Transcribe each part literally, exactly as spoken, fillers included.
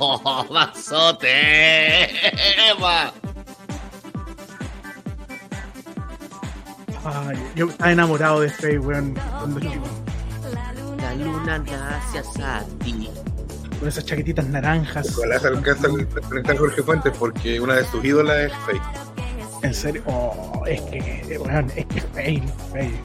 ¡Oh, mazote! ¡Eva! Ay, yo estaba enamorado de Faye, weón, cuando chico. La luna nace hacia ti. Con esas chaquetitas naranjas. Ojalá se alcanza a conectar Jorge Fuentes porque una de sus ídolas es Faye. ¿En serio? Oh, es que, weón, es que Faye, Faye.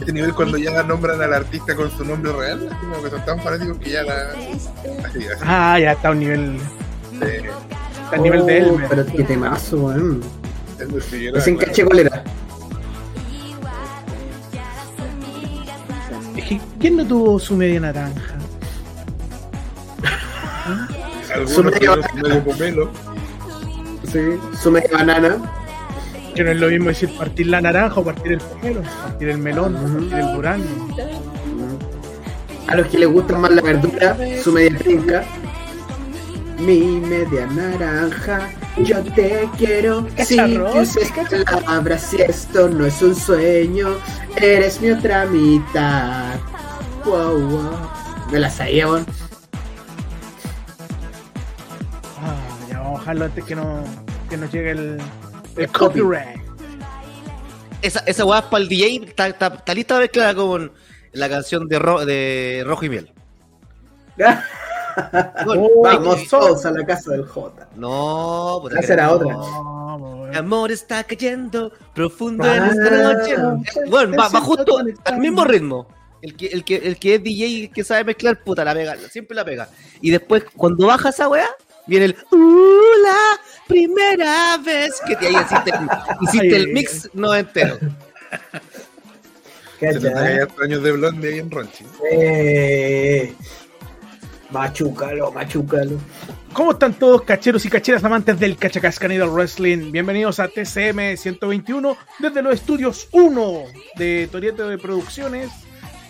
Este nivel cuando ya nombran al artista con su nombre real, así como que son tan fanáticos que ya la... Así, así. Ah, ya está a un nivel... De... Está a oh, nivel de él. Pero es que temazo, weón. Es en caché cuál era. Es que, ¿quién no tuvo su media naranja? Algunos su media banana. Su medio pomelo. Sí, su media banana. Que no es lo mismo decir partir la naranja o partir el pomelo, partir el melón, uh-huh. partir el durazno. Uh-huh. A los que les gusta más la verdura, su media trinca. Mi media naranja, yo te quiero. Cacharros, sin que uses palabras, si esto no es un sueño, eres mi otra mitad. Wow, wow. Me la sabía, bon. Ah, ya vamos a bajarlo antes que no, que nos llegue el, el copyright. Esa, esa guapa para el D J está lista para mezclar con la canción de, Ro, de Rojo y Miel. Bueno, oh, vamos todos a la casa del J. No, pues esa era otra. No, el amor está cayendo profundo ah, en esta noche. Bueno, va, va justo al mismo ritmo. El que, el que, el que es D J y que sabe mezclar, puta, la pega, siempre la pega. Y después, cuando baja esa weá, viene el uh, la primera vez que te ahí hiciste, hiciste el mix no entero. Se nota que hay años de blonde ahí en Ronchi. Eh. Machúcalo, machúcalo. ¿Cómo están todos, cacheros y cacheras amantes del Cachacascanido Wrestling? Bienvenidos a T C M ciento veintiuno desde los estudios uno de Torieto de Producciones.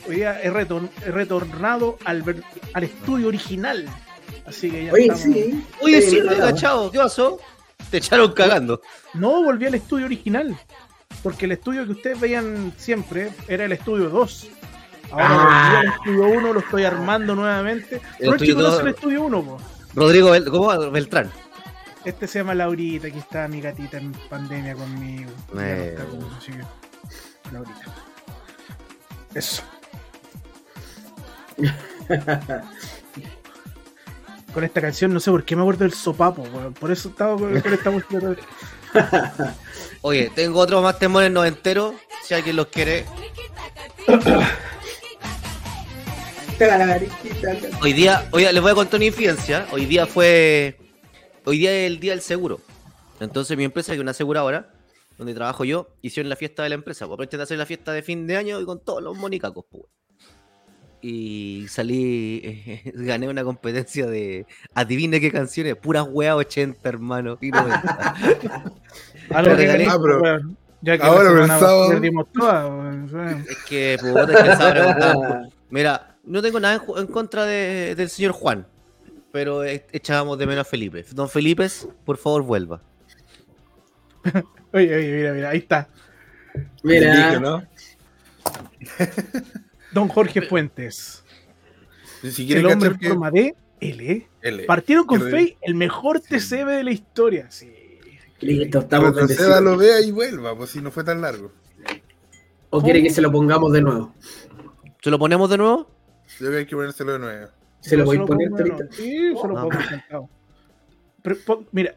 Hoy día he, retor- he retornado al, ver- al estudio original. Así que ya Oye, estamos... sí. Oye, sí, lo he cachado. ¿Qué pasó? Te echaron cagando. No, volví al estudio original. Porque el estudio que ustedes veían siempre era el estudio dos. Ahora ah. el estudio uno lo estoy armando nuevamente. Ronchi conoce el estudio uno, Rodrigo Bel- ¿cómo? Beltrán. Este se llama Laurita, aquí está mi gatita en pandemia conmigo. Eh. Laurita. Eso. Con esta canción no sé por qué me acuerdo del sopapo, bro. Por eso estaba con esta música. Oye, tengo otro más temores noventeros, si alguien los quiere. Hoy día, hoy día, les voy a contar una infidencia. Hoy día fue, hoy día es el día del seguro. Entonces mi empresa, que es una aseguradora, donde trabajo yo, hicieron la fiesta de la empresa. Pues aproveché de hacer la fiesta de fin de año y con todos los monicacos, pues. Y salí, eh, gané una competencia de, adivine qué canciones, puras weas ochenta, hermano. Y noventa. Algo regalé. Ya que ahora el sábado perdimos todas. Es que, pues, es que el sábado. Mira, no tengo nada en, en contra de, del señor Juan, pero e- echábamos de menos a Felipe. Don Felipe, por favor, vuelva. Oye, oye, mira, mira, ahí está. Mira. Digo, ¿no? Don Jorge Fuentes. Si el hombre en forma que... de L. L. Partieron con Faye, el mejor T C B sí. de la historia. Sí. Listo, estamos con Seda lo vea y vuelva, pues si no fue tan largo. ¿O quiere que se lo pongamos de nuevo? ¿Se lo ponemos de nuevo? Debe que ponérselo de nuevo. ¿Se, ¿Se lo voy a poner ahorita? Sí, se lo pongo sentado. Pero, po, mira,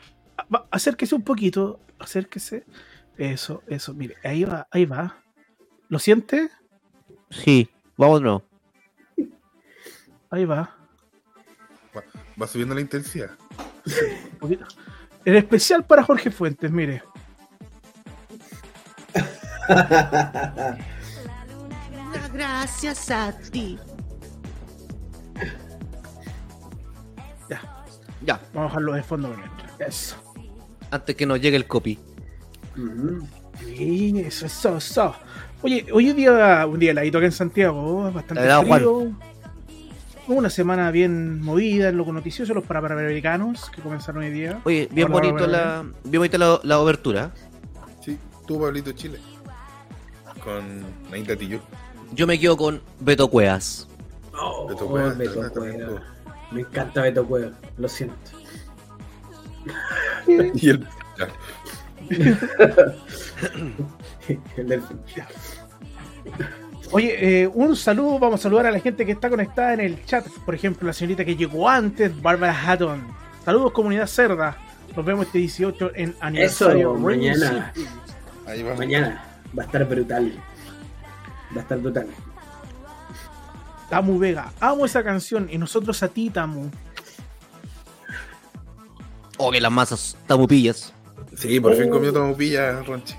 acérquese un poquito, acérquese. Eso, eso, mire, ahí va, ahí va. ¿Lo siente? Sí, vamos de nuevo. Ahí va. Va, va subiendo la intensidad. Sí, un poquito. El especial para Jorge Fuentes, mire. Gracias a ti. Ya, ya. Vamos a dejarlo de fondo. Eso. Antes que nos llegue el copy. Mm-hmm. Sí, eso, eso, eso. Oye, hoy día, un día heladito acá en Santiago, bastante helado, frío. Juan. Una semana bien movida, en lo noticioso, los paraamericanos que comenzaron hoy día. Oye, bien Hola, bonito la, bien bonita la, la obertura. Sí, tú, Pablito Chile. Con Nainta Tillú. Yo me quedo con Beto Cuevas. Oh, Beto Cuevas. Beto Cuevas. Me encanta Beto Cuevas, lo siento. Y el el del Oye, eh, un saludo, vamos a saludar a la gente que está conectada en el chat. Por ejemplo, la señorita que llegó antes, Barbara Hatton. Saludos, comunidad cerda. Nos vemos este dieciocho en aniversario. Eso, mañana. Ahí va. Mañana va a estar brutal. Va a estar brutal. Tamu Vega, amo esa canción y nosotros a ti, Tamu. O oh, que las masas Tamupillas. Sí, por oh. fin comió Tamupilla, Ronchi.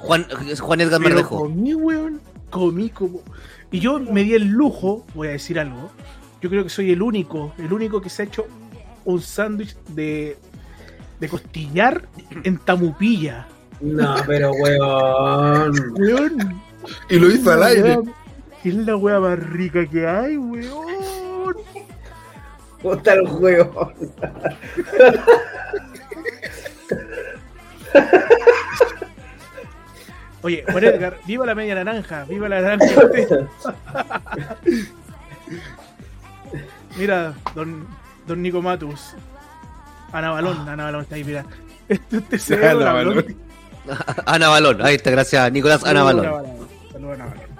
Juan, Juan Edgar Mardejo. Comí, weón, comí como. Y yo me di el lujo, voy a decir algo. Yo creo que soy el único, el único que se ha hecho un sándwich de, de costillar en Tamupilla. No, pero weón. Weón. Y lo hizo al aire. Es la wea más rica que hay, weón. ¿Cómo está el juego? Oye, Juan Edgar, viva la media naranja, viva la naranja. Mira, don, don Nico Matus. Ana Balón, Ana Balón está ahí, mira. Este, este se ve Ana Balón. Ana Balón, ahí está, gracias, Nicolás. Ana Balón. Saludos, Ana Balón.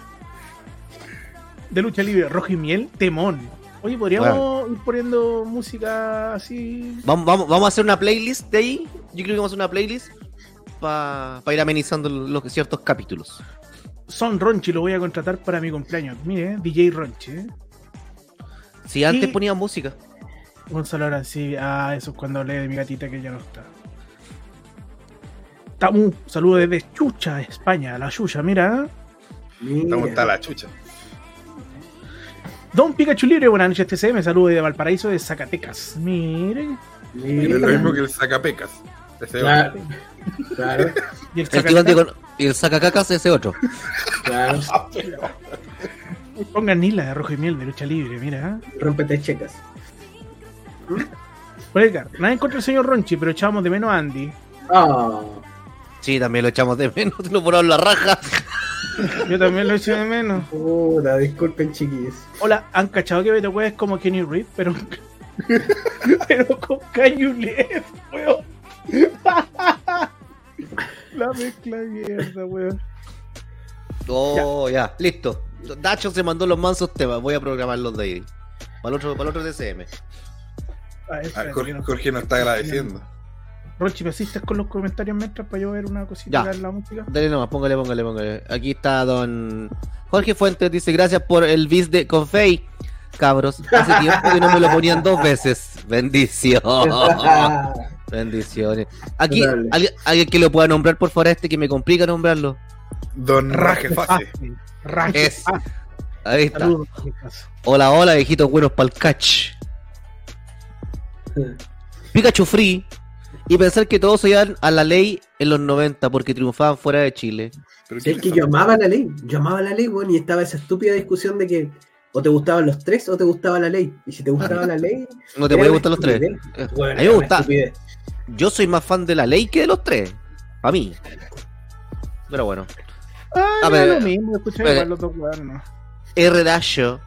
De lucha libre, Rojo y Miel, temón. Oye, podríamos bueno. ir poniendo música así. Vamos, vamos, vamos a hacer una playlist de ahí. Yo creo que vamos a hacer una playlist para pa ir amenizando los ciertos capítulos. Son Ronchi, lo voy a contratar para mi cumpleaños. Mire, D J Ronchi. ¿Eh? Si antes y... ponía música. Gonzalo, ahora sí. Ah, eso es cuando hablé de mi gatita que ya no está. Tamu, saludo desde Chucha, España. La Chucha, mira. Tamu está la Chucha. Don Pikachu Libre, buenas noches T C, me saludo de Valparaíso, de Zacatecas. Miren. Mire lo mismo que el Zacapecas. Ese claro. Otro. Claro. Y el, Zacatecas? el Zacacacas, ese otro. Claro. Pongan Nila de Rojo y Miel de lucha libre, mira. Rómpete checas. Pues Edgar, nada en contra del señor Ronchi, pero echábamos de menos a Andy. Oh. Sí, también lo echamos de menos, te lo ponen la raja. Yo también lo eché de menos. Hola, disculpen chiquillos. Hola, han cachado que Beto Cuevas es como Kenny Reed, pero pero con Cañulef, weón. La mezcla de mierda, weón. Oh, ya. ya, listo. Dacho se mandó los mansos temas, voy a programarlos de ahí. Para el otro, para el otro T C M. A ver, espérate, a ver, Jorge, no, Jorge nos está agradeciendo. Ronchi, ¿me asistes con los comentarios mientras para yo ver una cosita de la música? Dale nomás, póngale, póngale, póngale. Aquí está don Jorge Fuentes, dice, gracias por el bis de con Faye. Cabros, hace tiempo que no me lo ponían dos veces. Bendición. Bendiciones. Aquí, ¿alguien, alguien que lo pueda nombrar, por favor, a este que me complica nombrarlo? Don Raje, Raje. Raje. Es. Ahí está. Saludos. Hola, hola, viejitos buenos pa'l catch. Pikachu Free. Y pensar que todos oían a La Ley en los noventa porque triunfaban fuera de Chile. Pero sí, es que yo amaba La Ley, yo amaba La Ley, bueno, y estaba esa estúpida discusión de que o te gustaban los tres o te gustaba La Ley. Y si te gustaba La Ley... No te podía gustar los tres. Bueno, a mí me gustaba. Yo soy más fan de La Ley que de los tres. A mí. Pero bueno. Ah, a ver, no, lo mismo, escuché igual los dos cuadernos. R. Dasho,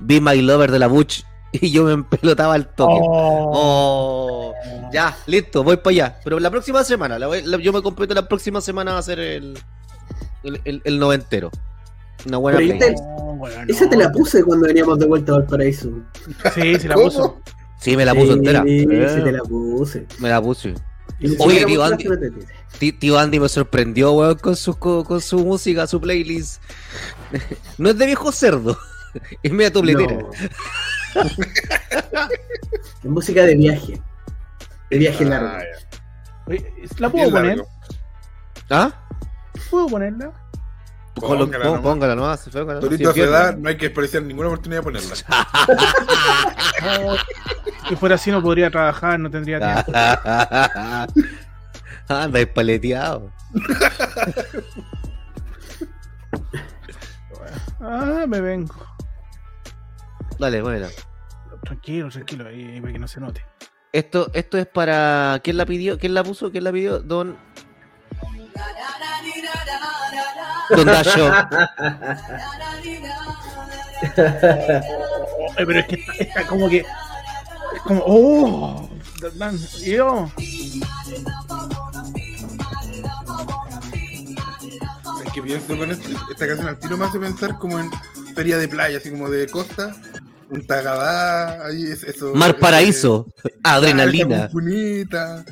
Be My Lover de la Butch. Y yo me empelotaba al toque. Oh. Oh. Ya, listo, voy para allá. Pero la próxima semana, la voy, la, yo me comprometo la próxima semana va a ser el, el, el, el noventero. Una buena te, no, bueno, no. Esa te la puse cuando veníamos de vuelta a Valparaíso. Sí, se la ¿Cómo? puso. Sí, me la puso sí, entera. Sí, eh. te la puse. Me la puse. Oye, tío Andy, tío Andy me sorprendió, weón, con su, con, con su música, su playlist. No es de viejo cerdo. Es media topletera. No. En música de viaje. De viaje ah, largo. Oye, ¿la puedo poner? ¿Ah? ¿Puedo ponerla? Póngala, Póngala, Póngala nomás. Torito se da, no hay que desperdiciar ninguna oportunidad de ponerla. Si fuera así no podría trabajar, no tendría tiempo. Anda, es paleteado. Ah, me vengo. Dale, bueno. Tranquilo, tranquilo, ahí para que no se note. Esto, esto es para. ¿Quién la pidió? ¿Quién la puso? ¿Quién la pidió? Don. Don Dasho. Pero es que está, está como que... Es como... ¡Oh! Yo... Es que pienso con esto, esta canción al tiro me hace pensar como en feria de playa, así como de costa. Un tagadá, ahí es eso. Mar Paraíso, es, adrenalina. Punita.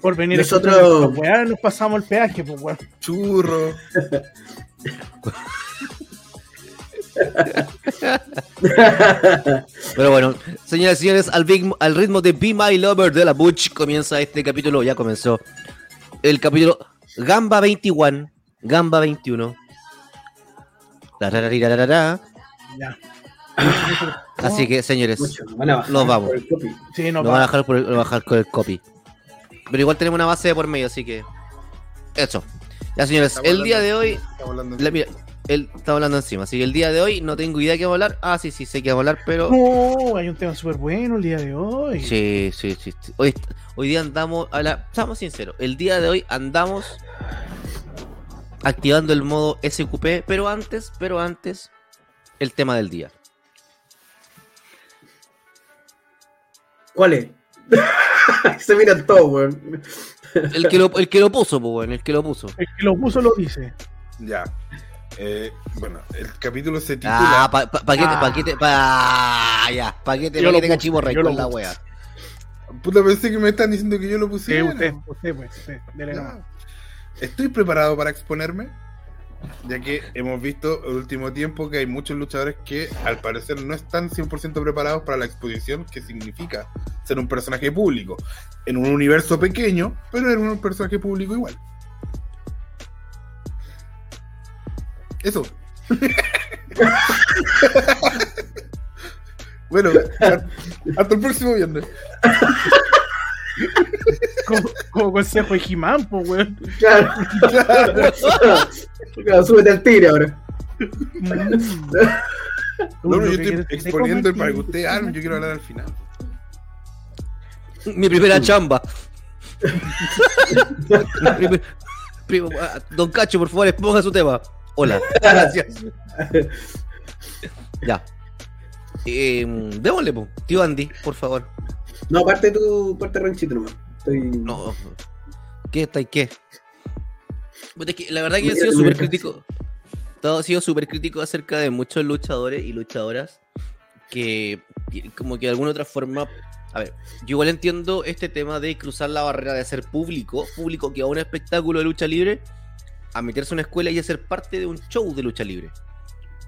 Por venir nosotros, a weá, nos pasamos el peaje, pues weá. Churro. Pero bueno, señoras y señores, al, big, al ritmo de Be My Lover de la Butch comienza este capítulo, ya comenzó. El capítulo Gamba veintiuno, Gamba veintiuno. Ya. Así que, señores, mucho, nos vamos. Sí, no nos va. van a dejar por el, bajar con el copy. Pero igual tenemos una base de por medio, así que... Eso. Ya, señores, el hablando, día de hoy... La, mira, él está hablando encima, así que el día de hoy no tengo idea de qué vamos a hablar. Ah, sí, sí, sé que vamos a hablar, pero... No, hay un tema súper bueno el día de hoy. Sí, sí, sí. Hoy, hoy día andamos... A la... Estamos sinceros, el día de hoy andamos activando el modo S Q P, pero antes, pero antes, el tema del día. ¿Cuál es? Se miran todos, weón. El que lo, el que lo puso, pues, weón. El que lo puso. El que lo puso lo dice. Ya. Eh, bueno, el capítulo se titula. Ah, pa, pa, pa, ah. pa, te, pa, ah ya. Paquete, paquete cachiborre con la wea. Puta, pensé que me están diciendo que yo lo pusiera. Sí, usted, usted, pues. Usted, dele nomás. Estoy preparado para exponerme, ya que hemos visto el último tiempo que hay muchos luchadores que al parecer no están cien por ciento preparados para la exposición que significa ser un personaje público en un universo pequeño, pero en un personaje público igual. Eso. Bueno, hasta el próximo viernes. Como, como consejo de He-Man, po, weón. Claro, claro. Claro, súbete al tigre ahora. No, yo estoy exponiendo para que usted arme. Yo quiero hablar al final. Mi primera chamba. primer, primo, don Cacho, por favor, exponga su tema. Hola, gracias. Ya. Eh, démosle, po. Tío Andy, por favor. No, parte tu parte ranchito nomás. Estoy... No. ¿Qué está y qué? Es que la verdad que he sido súper crítico. He sido súper crítico acerca de muchos luchadores y luchadoras que, como que de alguna otra forma. A ver, yo igual entiendo este tema de cruzar la barrera de hacer público, público que va a un espectáculo de lucha libre, a meterse a una escuela y a ser parte de un show de lucha libre.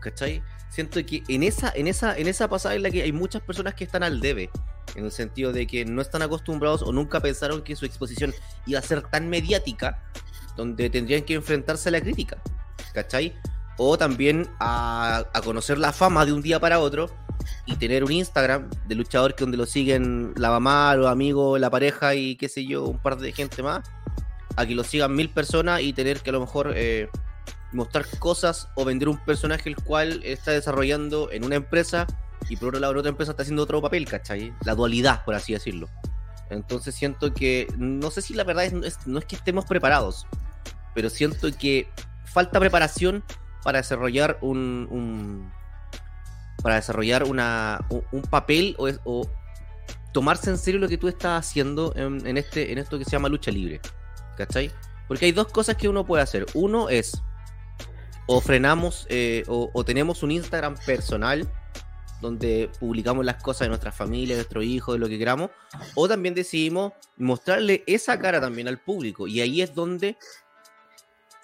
¿Cachai? Siento que en esa, en esa, en esa pasada en la que hay muchas personas que están al debe, en el sentido de que no están acostumbrados o nunca pensaron que su exposición iba a ser tan mediática, donde tendrían que enfrentarse a la crítica, ¿cachai? O también a, a conocer la fama de un día para otro y tener un Instagram de luchador que donde lo siguen la mamá, los amigos, la pareja y qué sé yo, un par de gente más, a que lo sigan mil personas y tener que a lo mejor... Eh, mostrar cosas o vender un personaje el cual está desarrollando en una empresa y por otro lado en otra empresa está haciendo otro papel, ¿cachai? La dualidad, por así decirlo. Entonces siento que, no sé si la verdad es, no es que estemos preparados, pero siento que falta preparación para desarrollar un, un para desarrollar una, un papel o, es, o tomarse en serio lo que tú estás haciendo en, en, este, en esto que se llama lucha libre, ¿cachai? Porque hay dos cosas que uno puede hacer. Uno es o frenamos eh, o, o tenemos un Instagram personal donde publicamos las cosas de nuestra familia, de nuestro hijo, de lo que queramos, o también decidimos mostrarle esa cara también al público, y ahí es donde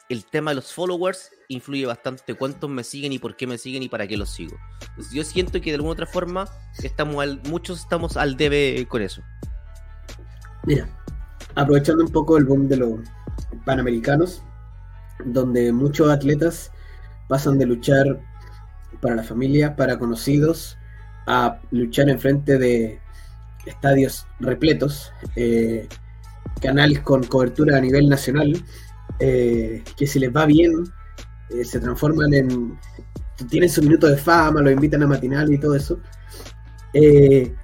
el tema de los followers influye bastante, cuántos me siguen y por qué me siguen y para qué los sigo. Entonces, yo siento que de alguna u otra forma estamos al, muchos estamos al debe con eso. Mira, aprovechando un poco el boom de los panamericanos, donde muchos atletas pasan de luchar para la familia, para conocidos, a luchar enfrente de estadios repletos, eh, canales con cobertura a nivel nacional, eh, que si les va bien, eh, se transforman en... tienen su minuto de fama, los invitan a matinal y todo eso. Eh,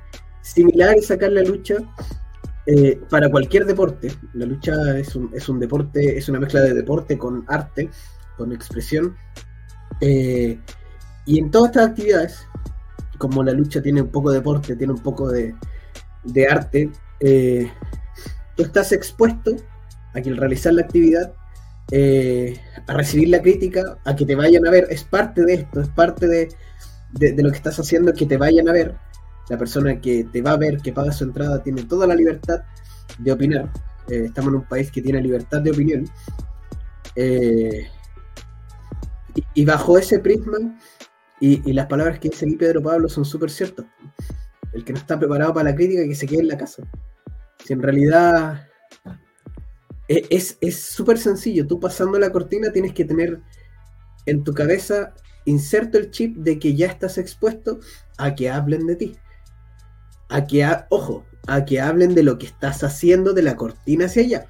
similar es sacar la lucha... Eh, para cualquier deporte. La lucha es un, es un deporte, es una mezcla de deporte con arte, con expresión, eh, y en todas estas actividades como la lucha tiene un poco de deporte, tiene un poco de, de arte, eh, tú estás expuesto a que al realizar la actividad, eh, a recibir la crítica, a que te vayan a ver, es parte de esto, es parte de, de, de lo que estás haciendo, que te vayan a ver. La persona que te va a ver, que paga su entrada, tiene toda la libertad de opinar. Eh, estamos en un país que tiene libertad de opinión. Eh, y, y bajo ese prisma, y, y las palabras que dice Pedro Pablo son súper ciertas. El que no está preparado para la crítica, que se quede en la casa. Si en realidad es súper sencillo. Tú pasando la cortina tienes que tener en tu cabeza, inserto el chip de que ya estás expuesto a que hablen de ti. A que, ha, ojo, a que hablen de lo que estás haciendo de la cortina hacia allá.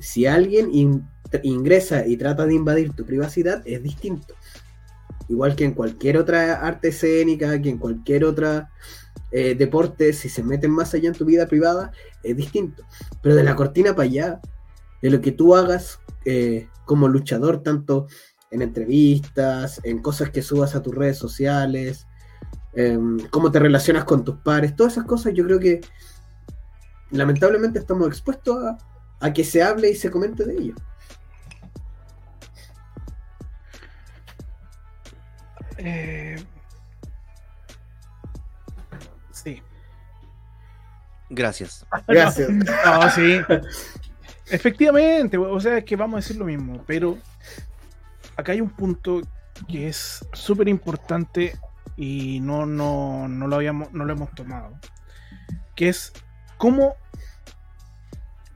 Si alguien in, ingresa y trata de invadir tu privacidad, es distinto. Igual que en cualquier otra arte escénica, que en cualquier otra eh, deporte, si se meten más allá en tu vida privada, es distinto. Pero de la cortina para allá, de lo que tú hagas eh, como luchador, tanto en entrevistas, en cosas que subas a tus redes sociales, Um, cómo te relacionas con tus pares, todas esas cosas, yo creo que lamentablemente estamos expuestos a, a que se hable y se comente de ello. Eh... Sí. Gracias. Gracias. No, no, sí. Efectivamente, o sea, es que vamos a decir lo mismo, pero acá hay un punto que es súper importante y no, no, no, lo habíamos, no lo hemos tomado, que es cómo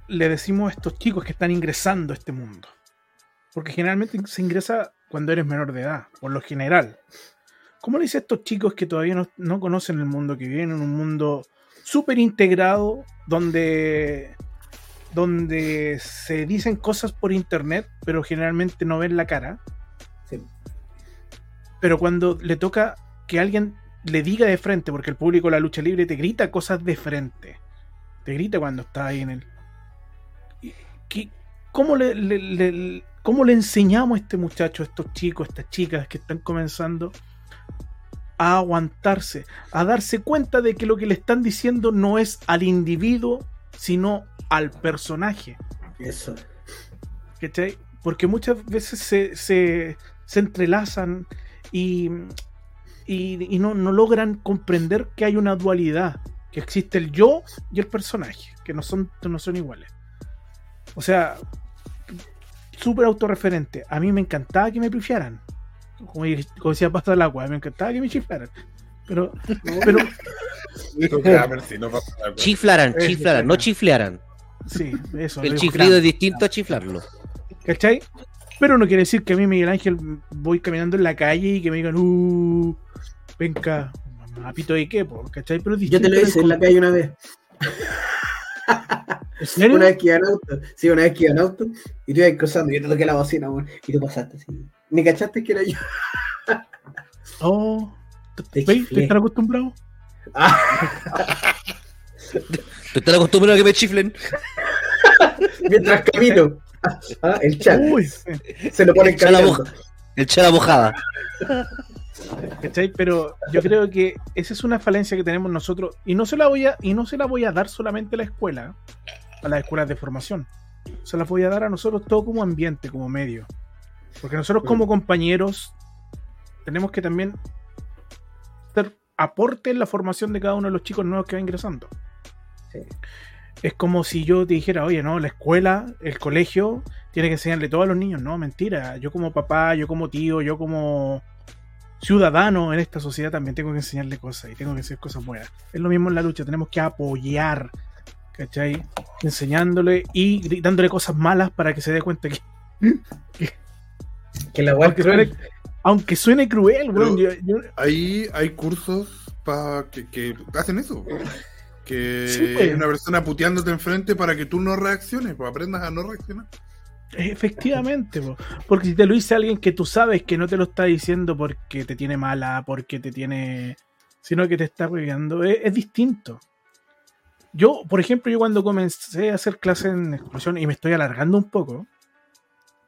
le decimos a estos chicos que están ingresando a este mundo, porque generalmente se ingresa cuando eres menor de edad, por lo general. ¿Cómo le dices a estos chicos que todavía no, no conocen el mundo que viven, en un mundo súper integrado, donde, donde se dicen cosas por internet, pero generalmente no ven la cara? Sí. Pero cuando le toca que alguien le diga de frente, porque el público de la lucha libre te grita cosas de frente, te grita cuando estás ahí en el... ¿Qué, cómo, le, le, le, ¿Cómo le enseñamos a este muchacho, a estos chicos, a estas chicas que están comenzando a aguantarse, a darse cuenta de que lo que le están diciendo no es al individuo, sino al personaje? Eso. ¿Cachai? Porque muchas veces se, se, se entrelazan y... y, y no, no logran comprender que hay una dualidad, que existe el yo y el personaje, que no son, no son iguales. O sea, súper autorreferente. A mí me encantaba que me pifiaran, como, como decía Pasto del Agua, me encantaba que me chiflaran, pero, pero chiflaran, chiflaran, no chiflearan. Sí, eso, el chiflido claro. Es distinto a chiflarlo, ¿cachai? Pero no quiere decir que a mí, Miguel Ángel, voy caminando en la calle y que me digan uh, venga, mapito de qué, por, ¿cachai? Pero yo te lo hice en la calle una vez. ¿En serio? Una vez que iba en auto, sí, una vez que iba en auto, y tú ibas cruzando, yo te toqué la bocina, amor, y tú pasaste así. ¿Me cachaste que era yo? Oh, ¿te estás acostumbrado? ¿Te estás acostumbrado a que me chiflen? Mientras camino. Ah, el chat. Uy, se lo ponen caliente. El chat mojada. ¿Cachai? Pero yo creo que esa es una falencia que tenemos nosotros, y no se la voy a, y no se la voy a dar solamente a la escuela, a las escuelas de formación. Se las voy a dar a nosotros todo como ambiente, como medio. Porque nosotros como compañeros tenemos que también hacer aporte en la formación de cada uno de los chicos nuevos que va ingresando. Sí. Es como si yo te dijera, oye, no, la escuela, el colegio, tiene que enseñarle todo a los niños. No, mentira. Yo como papá, yo como tío, yo como ciudadano en esta sociedad también tengo que enseñarle cosas y tengo que hacer cosas buenas. Es lo mismo en la lucha, tenemos que apoyar, ¿cachai? Enseñándole y dándole cosas malas para que se dé cuenta que... que, que la aunque, suene, aunque suene cruel, weón. Yo... Ahí hay cursos para que, que hacen eso, güey. Que sí, pues. Una persona puteándote enfrente para que tú no reacciones, pues aprendas a no reaccionar. Efectivamente, po. Porque si te lo dice alguien que tú sabes que no te lo está diciendo porque te tiene mala, porque te tiene... sino que te está hueveando, es, es distinto. Yo, por ejemplo, yo cuando comencé a hacer clases en exclusión, y me estoy alargando un poco,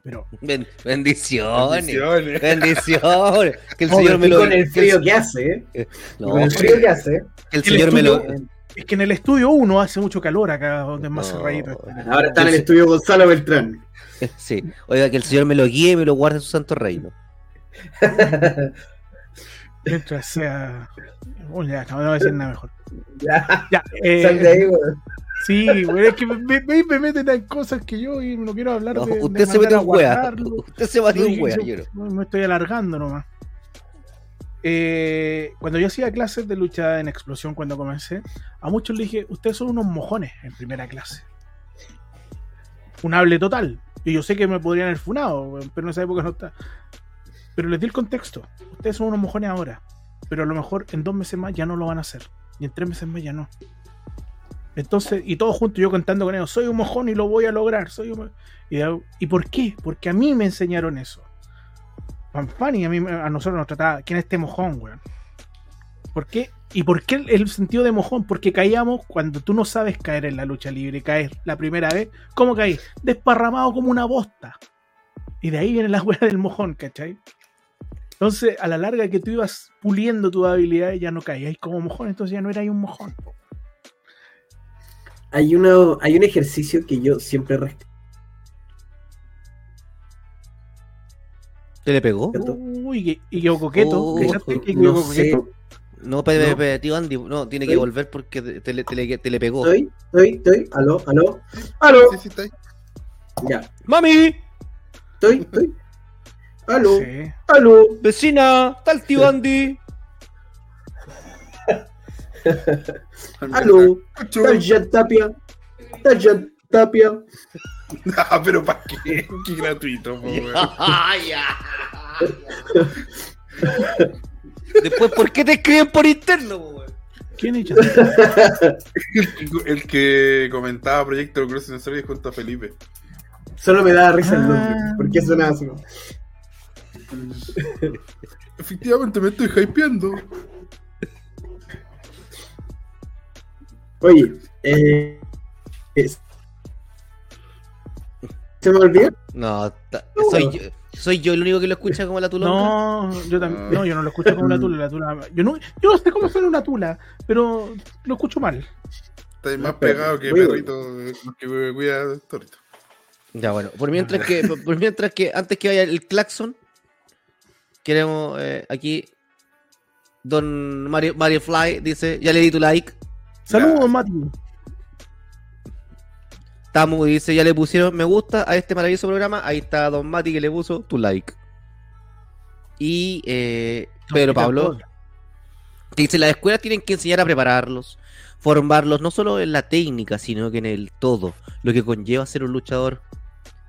pero... Ben, bendiciones, bendiciones, bendiciones. Que el no, señor me lo... Con el frío que hace, no, con el frío que hace. El señor me lo... Es que en el estudio uno hace mucho calor acá, donde es más no, cerradito. Ahora está en el estudio Gonzalo Beltrán. Sí, oiga, que el señor me lo guíe y me lo guarde en su santo reino. Mientras sea... Uy, ya, no, no voy a decir nada mejor. Ya, ya eh, sal de ahí, güey. Sí, güey, es que me, me, me meten en cosas que yo y no quiero hablar no, de... Usted de se mete en hueá, usted se batió en hueá, yo no. Me estoy alargando nomás. Eh, cuando yo hacía clases de lucha en Explosión, cuando comencé, a muchos les dije, ustedes son unos mojones en primera clase. Funable total. Y yo sé que me podrían haber funado, pero en esa época no está. Pero les di el contexto. Ustedes son unos mojones ahora, pero a lo mejor en dos meses más ya no lo van a hacer. Y en tres meses más ya no. Entonces, y todos juntos, yo contando con ellos, soy un mojón y lo voy a lograr. Soy un... y, ¿Y por qué? Porque a mí me enseñaron eso. Fanfani, a mí, a nosotros nos trataba, ¿quién es este mojón, weón? ¿Por qué? ¿Y por qué el, el sentido de mojón? Porque caíamos cuando tú no sabes caer en la lucha libre, caes la primera vez, ¿cómo caí? Desparramado como una bosta. Y de ahí viene la weá del mojón, ¿cachai? Entonces, a la larga que tú ibas puliendo tu habilidad, ya no caías como mojón, entonces ya no eras un mojón. Hay, uno, hay un ejercicio que yo siempre respeto. ¿Te le pegó? Uy, y yo coqueto. Oh, que no, yo coqueto. No, pe, pe, pe, tío Andy, no, tiene ¿Soy? que volver porque te, te, te, le, te le pegó. Estoy, estoy, estoy, aló, aló, aló. Sí, sí, estoy. Ya. ¡Mami! Estoy, estoy. Aló, sí. aló, vecina, tal tío sí. Andy. Aló, tal Jan Tapia, tal Jan Tapia. No, pero ¿para qué? Qué gratuito, po, yeah, yeah. Después, ¿por qué te escriben por interno, po, güey? ¿Quién es el, el que comentaba Proyecto Cruz en Series junto a Felipe? Solo me da risa ah. el nombre, porque suena así. Efectivamente me estoy hypeando. Oye, eh... Es... ¿Se me olvidó? No, ta, soy, yo, soy yo el único que lo escucha como la tula. No, yo también, no, yo no lo escucho como la tula, la tula. Yo no, yo no sé cómo suena una tula, pero lo escucho mal. Estás más pegado que perrito que cuida torito. Ya bueno, por mientras que, por mientras que antes que vaya el claxon, queremos eh, aquí Don Mario, Mario Fly dice, ya le di tu like. Saludos, Mati. Tamu dice, ya le pusieron me gusta a este maravilloso programa. Ahí está Don Mati que le puso tu like. Y eh, Pedro Pablo dice, las escuelas tienen que enseñar a prepararlos, formarlos, no solo en la técnica, sino que en el todo, lo que conlleva ser un luchador.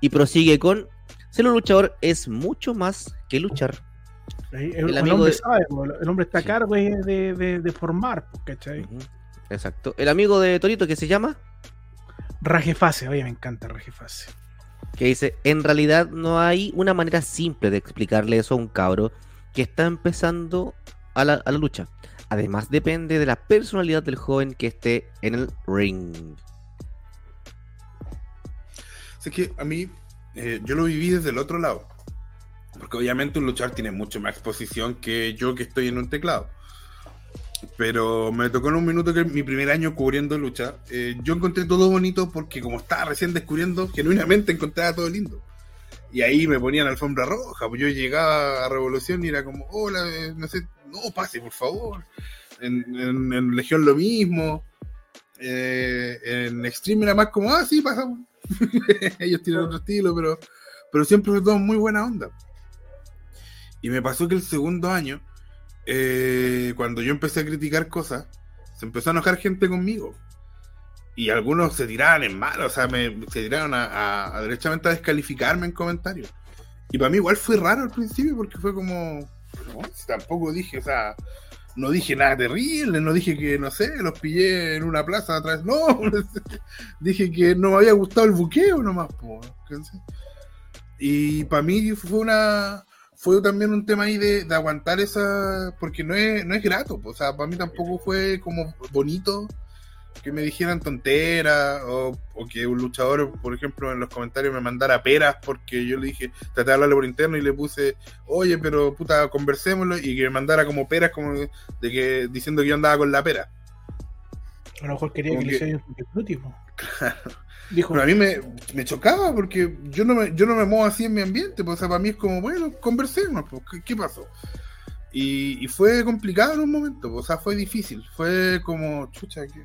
Y prosigue con, ser un luchador es mucho más que luchar. El, el, el, amigo el hombre de... sabe, el hombre está a cargo sí. de, de, de formar, ¿cachai? Uh-huh. Exacto. El amigo de Torito que se llama... Raje Fase, oye, me encanta Raje Fase. Que dice, en realidad no hay una manera simple de explicarle eso a un cabro que está empezando a la, a la lucha. Además depende de la personalidad del joven que esté en el ring. Es que a mí, eh, yo lo viví desde el otro lado. Porque obviamente un luchador tiene mucho más exposición que yo que estoy en un teclado. Pero me tocó en un minuto que mi primer año cubriendo lucha, eh, yo encontré todo bonito porque como estaba recién descubriendo, genuinamente encontraba todo lindo. Y ahí me ponían alfombra roja, pues yo llegaba a Revolución y era como, hola, no sé, no pase por favor. En, en, en Legión lo mismo, eh, en Extreme era más como, ah sí, pasamos. Ellos tienen otro estilo, pero, pero siempre fue todo muy buena onda. Y me pasó que el segundo año, Eh, cuando yo empecé a criticar cosas, se empezó a enojar gente conmigo. Y algunos se tiraban en mal, o sea, me, se tiraron a, a, a derechamente a descalificarme en comentarios. Y para mí igual fue raro al principio, porque fue como, no, si tampoco dije, o sea, no dije nada terrible, no dije que, no sé, los pillé en una plaza atrás, no, dije que no me había gustado el buqueo nomás, po. Y para mí fue una... Fue también un tema ahí de, de aguantar esa... Porque no es, no es grato. O sea, para mí tampoco fue como bonito que me dijeran tonteras o, o que un luchador, por ejemplo, en los comentarios me mandara peras porque yo le dije, traté de hablarle por interno y le puse, oye, pero puta, conversémoslo, y que me mandara como peras, como de que diciendo que yo andaba con la pera. A lo mejor quería como que, que le hicieran un disfrutivo. Claro. Dijo, pero a mí me, me chocaba porque yo no me, yo no me muevo así en mi ambiente, pues, o sea, para mí es como, bueno, conversemos, pues, ¿qué, qué pasó? Y, y fue complicado en un momento, pues, o sea, fue difícil, fue como, chucha, que...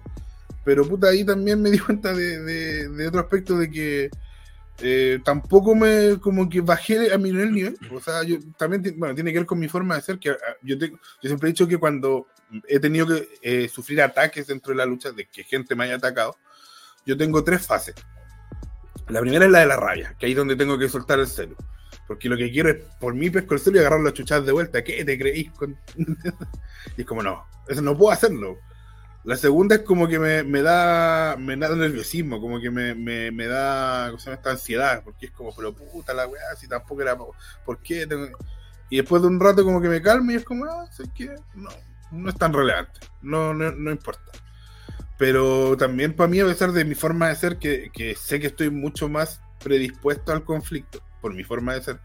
Pero puta, ahí también me di cuenta de, de, de otro aspecto, de que eh, tampoco me, como que bajé a mi nivel, nivel. O sea, yo también, bueno, tiene que ver con mi forma de ser, que yo, te, yo siempre he dicho que cuando he tenido que eh, sufrir ataques dentro de la lucha, de que gente me haya atacado, yo tengo tres fases. La primera es la de la rabia, que ahí es donde tengo que soltar el celo, porque lo que quiero es, por mí pesco el celo y agarrar las chuchadas de vuelta. ¿Qué te creís? Con... y es como, no, eso no puedo hacerlo. La segunda es como que me, me da me da nerviosismo, como que me, me, me da, o sea, esta ansiedad, porque es como, pero puta la weá, si tampoco era, ¿por qué? Y después de un rato como que me calmo y es como, ah, ¿sí qué? No, no es tan relevante, no, no, no importa. Pero también para mí, a pesar de mi forma de ser, que, que sé que estoy mucho más predispuesto al conflicto, por mi forma de ser,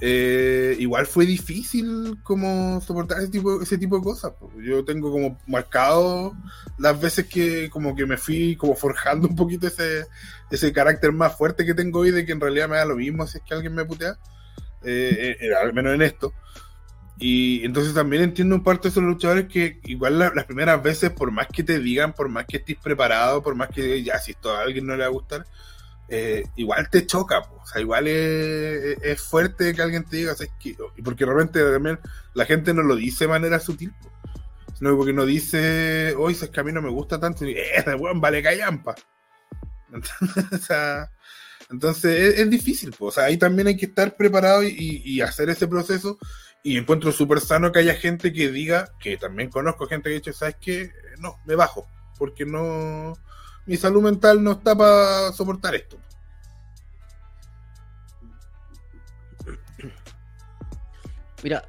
Eh, igual fue difícil como soportar ese tipo, ese tipo de cosas. Yo tengo como marcado las veces que como que me fui como forjando un poquito ese, ese carácter más fuerte que tengo hoy, de que en realidad me da lo mismo si es que alguien me putea, eh, eh, al menos en esto. Y entonces también entiendo un parte de esos luchadores que igual la, las primeras veces, por más que te digan, por más que estés preparado, por más que ya si esto a alguien no le va a gustar, Eh, igual te choca, po. O sea, igual es, es fuerte que alguien te diga, o sea, es que, porque realmente también la gente no lo dice de manera sutil, po. Sino porque no dice, oye, es que a mí no me gusta tanto, y, eh, weón, vale callampa. Entonces, o sea, entonces es, es difícil, po. O sea, ahí también hay que estar preparado y, y hacer ese proceso, y encuentro súper sano que haya gente que diga, que también conozco gente que ha dicho, ¿sabes qué? No, me bajo, porque no... mi salud mental no está para soportar esto. Mira,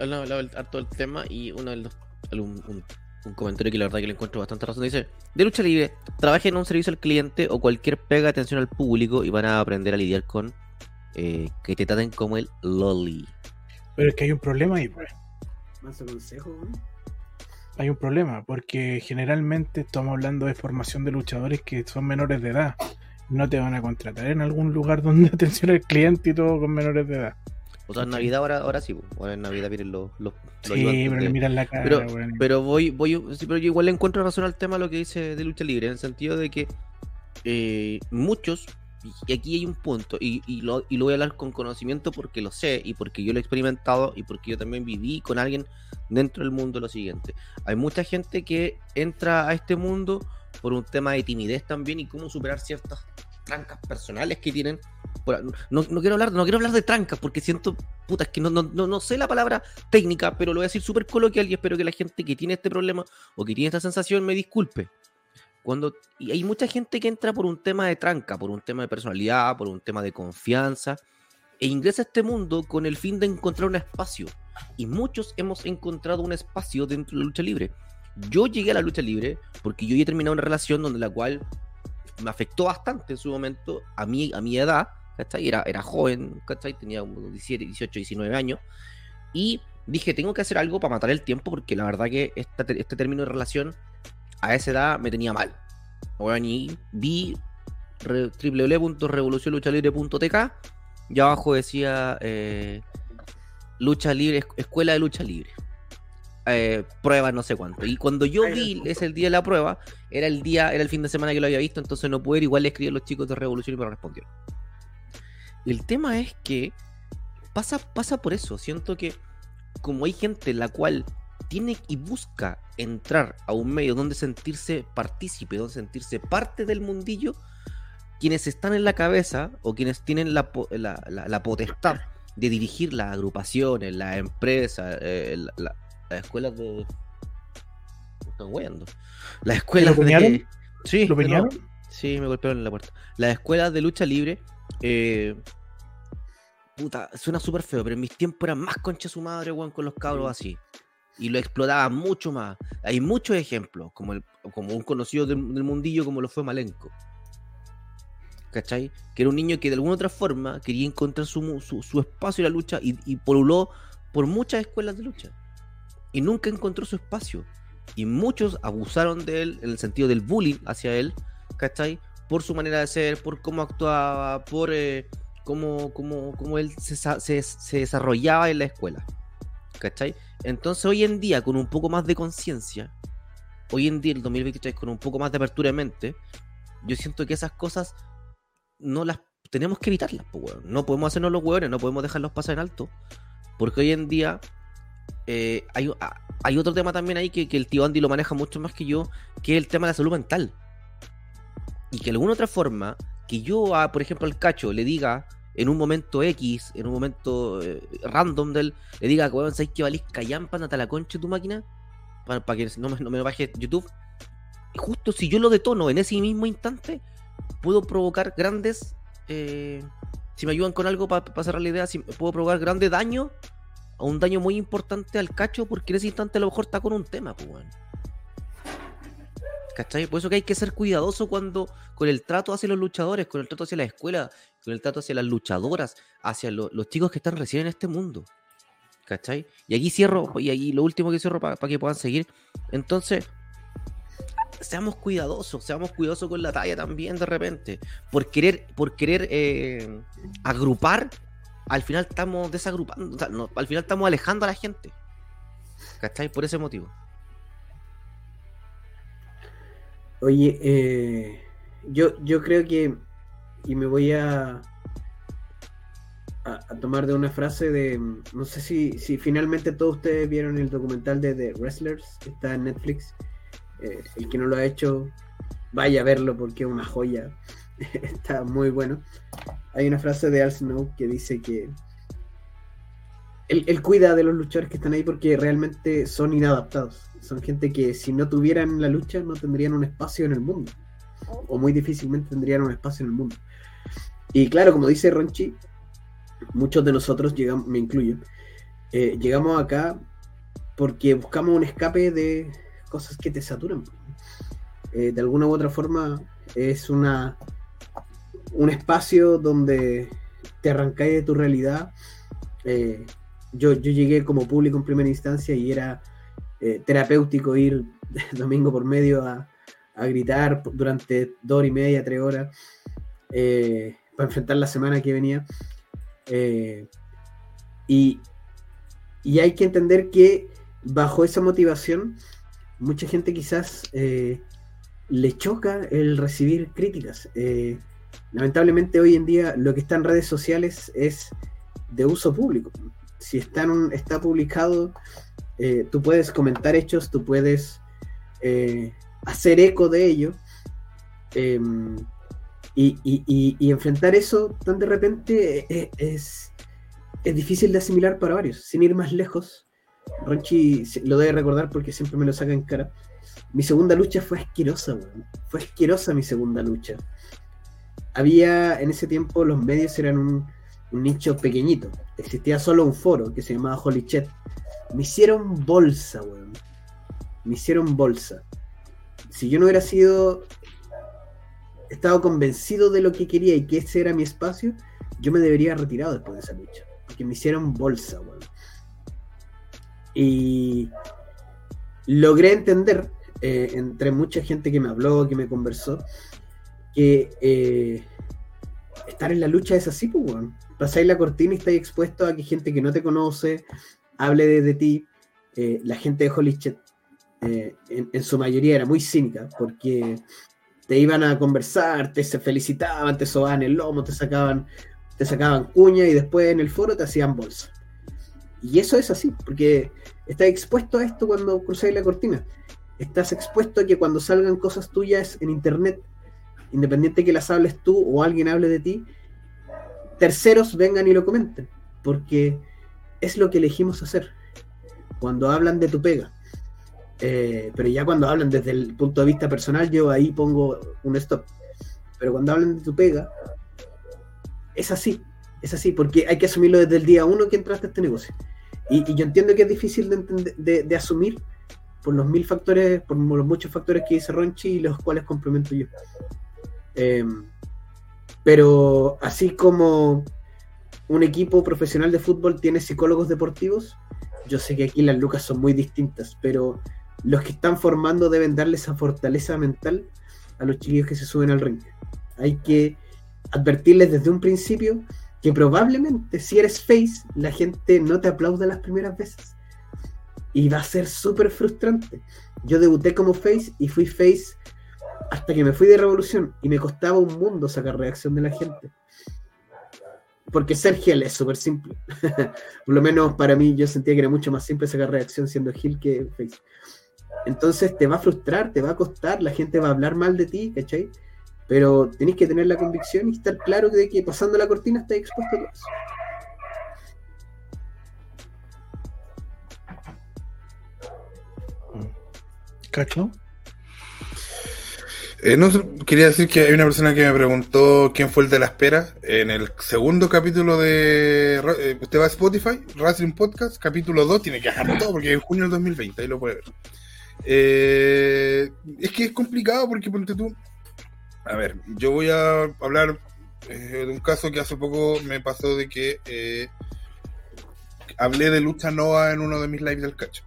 hablaba harto del tema, y uno de los, un, un, un comentario que la verdad que le encuentro bastante razón, dice, de lucha libre, trabajen en un servicio al cliente o cualquier pega, atención al público, y van a aprender a lidiar con eh, que te traten como el loli. Pero es que hay un problema ahí, pues. Más consejo, güey. Hay un problema, porque generalmente estamos hablando de formación de luchadores que son menores de edad. No te van a contratar en algún lugar donde atención al cliente y todo con menores de edad. O sea, en Navidad ahora, ahora sí, ahora en Navidad miren los... los, los sí, pero le miran la cara. Pero, bueno. pero, voy, voy, sí, pero yo igual le encuentro razón al tema lo que dice de lucha libre, en el sentido de que eh, muchos, y aquí hay un punto, y, y, lo, y lo voy a hablar con conocimiento porque lo sé, y porque yo lo he experimentado, y porque yo también viví con alguien dentro del mundo lo siguiente. Hay mucha gente que entra a este mundo por un tema de timidez también, y cómo superar ciertas trancas personales que tienen. No, no quiero hablar, no quiero hablar de trancas porque siento, puta, es que no, no, no sé la palabra técnica, pero lo voy a decir súper coloquial, y espero que la gente que tiene este problema o que tiene esta sensación me disculpe. Cuando, y hay mucha gente que entra por un tema de tranca, por un tema de personalidad, por un tema de confianza, e ingresa a este mundo con el fin de encontrar un espacio, y muchos hemos encontrado un espacio dentro de la lucha libre. Yo llegué a la lucha libre porque yo ya he terminado una relación donde la cual me afectó bastante en su momento, a mí, a mi edad, ¿cachai? Era, era joven, ¿cachai? Tenía como diecisiete, dieciocho, diecinueve años, y dije, tengo que hacer algo para matar el tiempo, porque la verdad que esta, este término de relación a esa edad me tenía mal. Bueno, y vi re, doble u doble u doble u punto revolución lucha libre punto t k, y abajo decía eh, lucha libre, escuela de lucha libre, eh, prueba no sé cuánto. Y cuando yo vi ese día de la prueba, era el día, era el fin de semana que lo había visto, entonces no pude ir. Igual le escribí a los chicos de Revolución y me respondieron. El tema es que pasa, pasa por eso. Siento que como hay gente la cual tiene y busca entrar a un medio donde sentirse partícipe, donde sentirse parte del mundillo, quienes están en la cabeza o quienes tienen la, la, la, la potestad de dirigir las agrupaciones, las empresas, eh, la, la, las escuelas de... Están hueando. Las escuelas de... Sí, ¿lo peñaron? No, sí, me golpearon en la puerta. Las escuelas de lucha libre... Eh... Puta, suena súper feo, pero en mis tiempos era más concha su madre, weón, con los cabros así. y lo explotaba mucho más. Hay muchos ejemplos, como, el, como un conocido del, del mundillo como lo fue Malenko, ¿cachai? Que era un niño que de alguna otra forma quería encontrar su, su, su espacio en la lucha y, y poluló por muchas escuelas de lucha y nunca encontró su espacio, y muchos abusaron de él en el sentido del bullying hacia él, ¿cachai? Por su manera de ser, por cómo actuaba, por eh, cómo, cómo, cómo él se, se, se desarrollaba en la escuela, ¿cachai? Entonces hoy en día, con un poco más de conciencia, hoy en día, el dos mil veintitrés, con un poco más de apertura de mente, yo siento que esas cosas no las tenemos que evitarlas, pues, weón. No podemos hacernos los hueones, no podemos dejarlos pasar en alto, porque hoy en día eh, hay, hay otro tema también ahí que, que el tío Andy lo maneja mucho más que yo, que es el tema de la salud mental. Y que de alguna otra forma, que yo, a, por ejemplo, al Cacho le diga en un momento X, en un momento eh, random del, le diga, weón, ¿sabes que valís callampa, nata la concha de tu máquina? Para, para que no me, no me baje YouTube. Y justo si yo lo detono en ese mismo instante, puedo provocar grandes... Eh, si me ayudan con algo para pa cerrar la idea, si puedo provocar grandes daños, a un daño muy importante al Cacho, porque en ese instante a lo mejor está con un tema, pues, weón. ¿Cachai? Por eso que hay que ser cuidadoso cuando, con el trato hacia los luchadores, con el trato hacia la escuela, con el trato hacia las luchadoras, hacia lo, los chicos que están recién en este mundo, ¿cachai? Y aquí cierro, y aquí lo último que cierro para pa que puedan seguir. Entonces, seamos cuidadosos, seamos cuidadosos con la talla también de repente. Por querer, por querer eh, agrupar, al final estamos desagrupando, no, al final estamos alejando a la gente, ¿cachai? Por ese motivo. Oye, eh, yo, yo creo que, y me voy a, a, a tomar de una frase de, no sé si, si finalmente todos ustedes vieron el documental de The Wrestlers, que está en Netflix. Eh, el que no lo ha hecho, vaya a verlo porque es una joya, está muy bueno. Hay una frase de Al Snow que dice que él, él cuida de los luchadores que están ahí porque realmente son inadaptados. Son gente que si no tuvieran la lucha no tendrían un espacio en el mundo, o muy difícilmente tendrían un espacio en el mundo. Y claro, como dice Ronchi, muchos de nosotros llegamos, me incluyo, eh, llegamos acá porque buscamos un escape de cosas que te saturan. Eh, de alguna u otra forma es una un espacio donde te arrancáis de tu realidad. Eh, yo, yo llegué como público en primera instancia y era Eh, terapéutico ir domingo por medio a, a gritar durante dos horas y media, tres horas eh, para enfrentar la semana que venía. eh, y, y hay que entender que bajo esa motivación mucha gente quizás eh, le choca el recibir críticas. Eh, lamentablemente hoy en día lo que está en redes sociales es de uso público. Si está, en un, está publicado, Eh, tú puedes comentar hechos, tú puedes eh, hacer eco de ello eh, y, y, y, y enfrentar eso tan de repente es, es, es difícil de asimilar para varios. Sin ir más lejos, Ronchi lo debe recordar porque siempre me lo saca en cara. Mi segunda lucha fue asquerosa, güey. Fue asquerosa mi segunda lucha. Había en ese tiempo, los medios eran un, un nicho pequeñito. Existía solo un foro que se llamaba Holy Chat. Me hicieron bolsa, weón. Me hicieron bolsa. Si yo no hubiera sido... estado convencido de lo que quería y que ese era mi espacio, yo me debería haber retirado después de esa lucha. Porque me hicieron bolsa, weón. Y logré entender, eh, entre mucha gente que me habló, que me conversó, que eh, estar en la lucha es así, pues, weón. Pasáis la cortina y estáis expuesto a que gente que no te conoce hable desde ti. Eh, la gente de Holy Chat eh, en, en su mayoría era muy cínica porque te iban a conversar, te se felicitaban, te sobaban el lomo, te sacaban, te sacaban cuña y después en el foro te hacían bolsa. Y eso es así, porque estás expuesto a esto cuando cruzáis la cortina. Estás expuesto a que cuando salgan cosas tuyas en internet, independiente que las hables tú o alguien hable de ti, terceros vengan y lo comenten, porque es lo que elegimos hacer cuando hablan de tu pega. Eh, pero ya cuando hablan desde el punto de vista personal, yo ahí pongo un stop. Pero cuando hablan de tu pega, es así, es así, porque hay que asumirlo desde el día uno que entraste a este negocio. Y, y yo entiendo que es difícil de, entender, de, de asumir por los mil factores, por los muchos factores que dice Ronchi y los cuales complemento yo. Eh, pero así como un equipo profesional de fútbol tiene psicólogos deportivos, yo sé que aquí las lucas son muy distintas, pero los que están formando deben darle esa fortaleza mental a los chiquillos que se suben al ring. Hay que advertirles desde un principio que probablemente si eres face, la gente no te aplauda las primeras veces y va a ser súper frustrante. Yo debuté como face y fui face hasta que me fui de Revolución y me costaba un mundo sacar reacción de la gente, porque ser heel es súper simple. Por lo menos para mí, yo sentía que era mucho más simple sacar reacción siendo heel que face. Entonces te va a frustrar, te va a costar, la gente va a hablar mal de ti, ¿cachai? Pero tenés que tener la convicción y estar claro de que pasando la cortina estás expuesto a todo eso. ¿Cacho? Eh, no, quería decir que hay una persona que me preguntó quién fue el de la espera. En el segundo capítulo de... Eh, usted va a Spotify, Wrestling Podcast, capítulo dos, tiene que dejarlo todo porque es en junio del dos mil veinte, ahí lo puede ver. Eh, es que es complicado porque ponte tú... A ver, yo voy a hablar eh, de un caso que hace poco me pasó de que eh, hablé de lucha Nova en uno de mis lives del Cacho.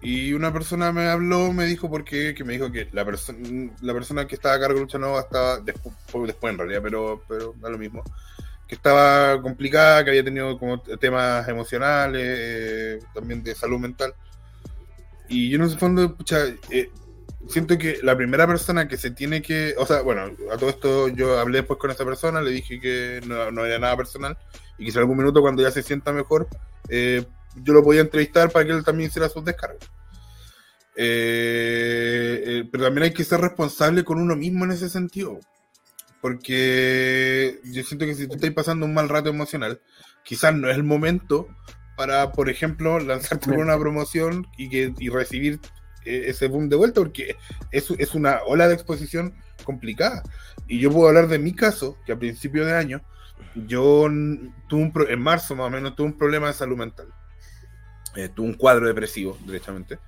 Y una persona me habló, me dijo por qué, que me dijo que la, perso- la persona que estaba a cargo de lucha Nova estaba, después, después en realidad, pero, pero da lo mismo, que estaba complicada, que había tenido como temas emocionales, eh, también de salud mental. Y yo en el fondo, pucha... Eh, siento que la primera persona que se tiene que... O sea, bueno, a todo esto yo hablé después con esa persona, le dije que no, no era nada personal y quizá algún minuto cuando ya se sienta mejor eh, yo lo podía entrevistar para que él también hiciera sus descargas. Eh, eh, pero también hay que ser responsable con uno mismo en ese sentido, porque yo siento que si tú estás pasando un mal rato emocional, quizás no es el momento para, por ejemplo, lanzarte por una promoción y, que, y recibir... ese boom de vuelta, porque es, es una ola de exposición complicada. Y yo puedo hablar de mi caso, que a principio de año yo tuve un pro- en marzo más o menos tuve un problema de salud mental, eh, tuve un cuadro depresivo derechamente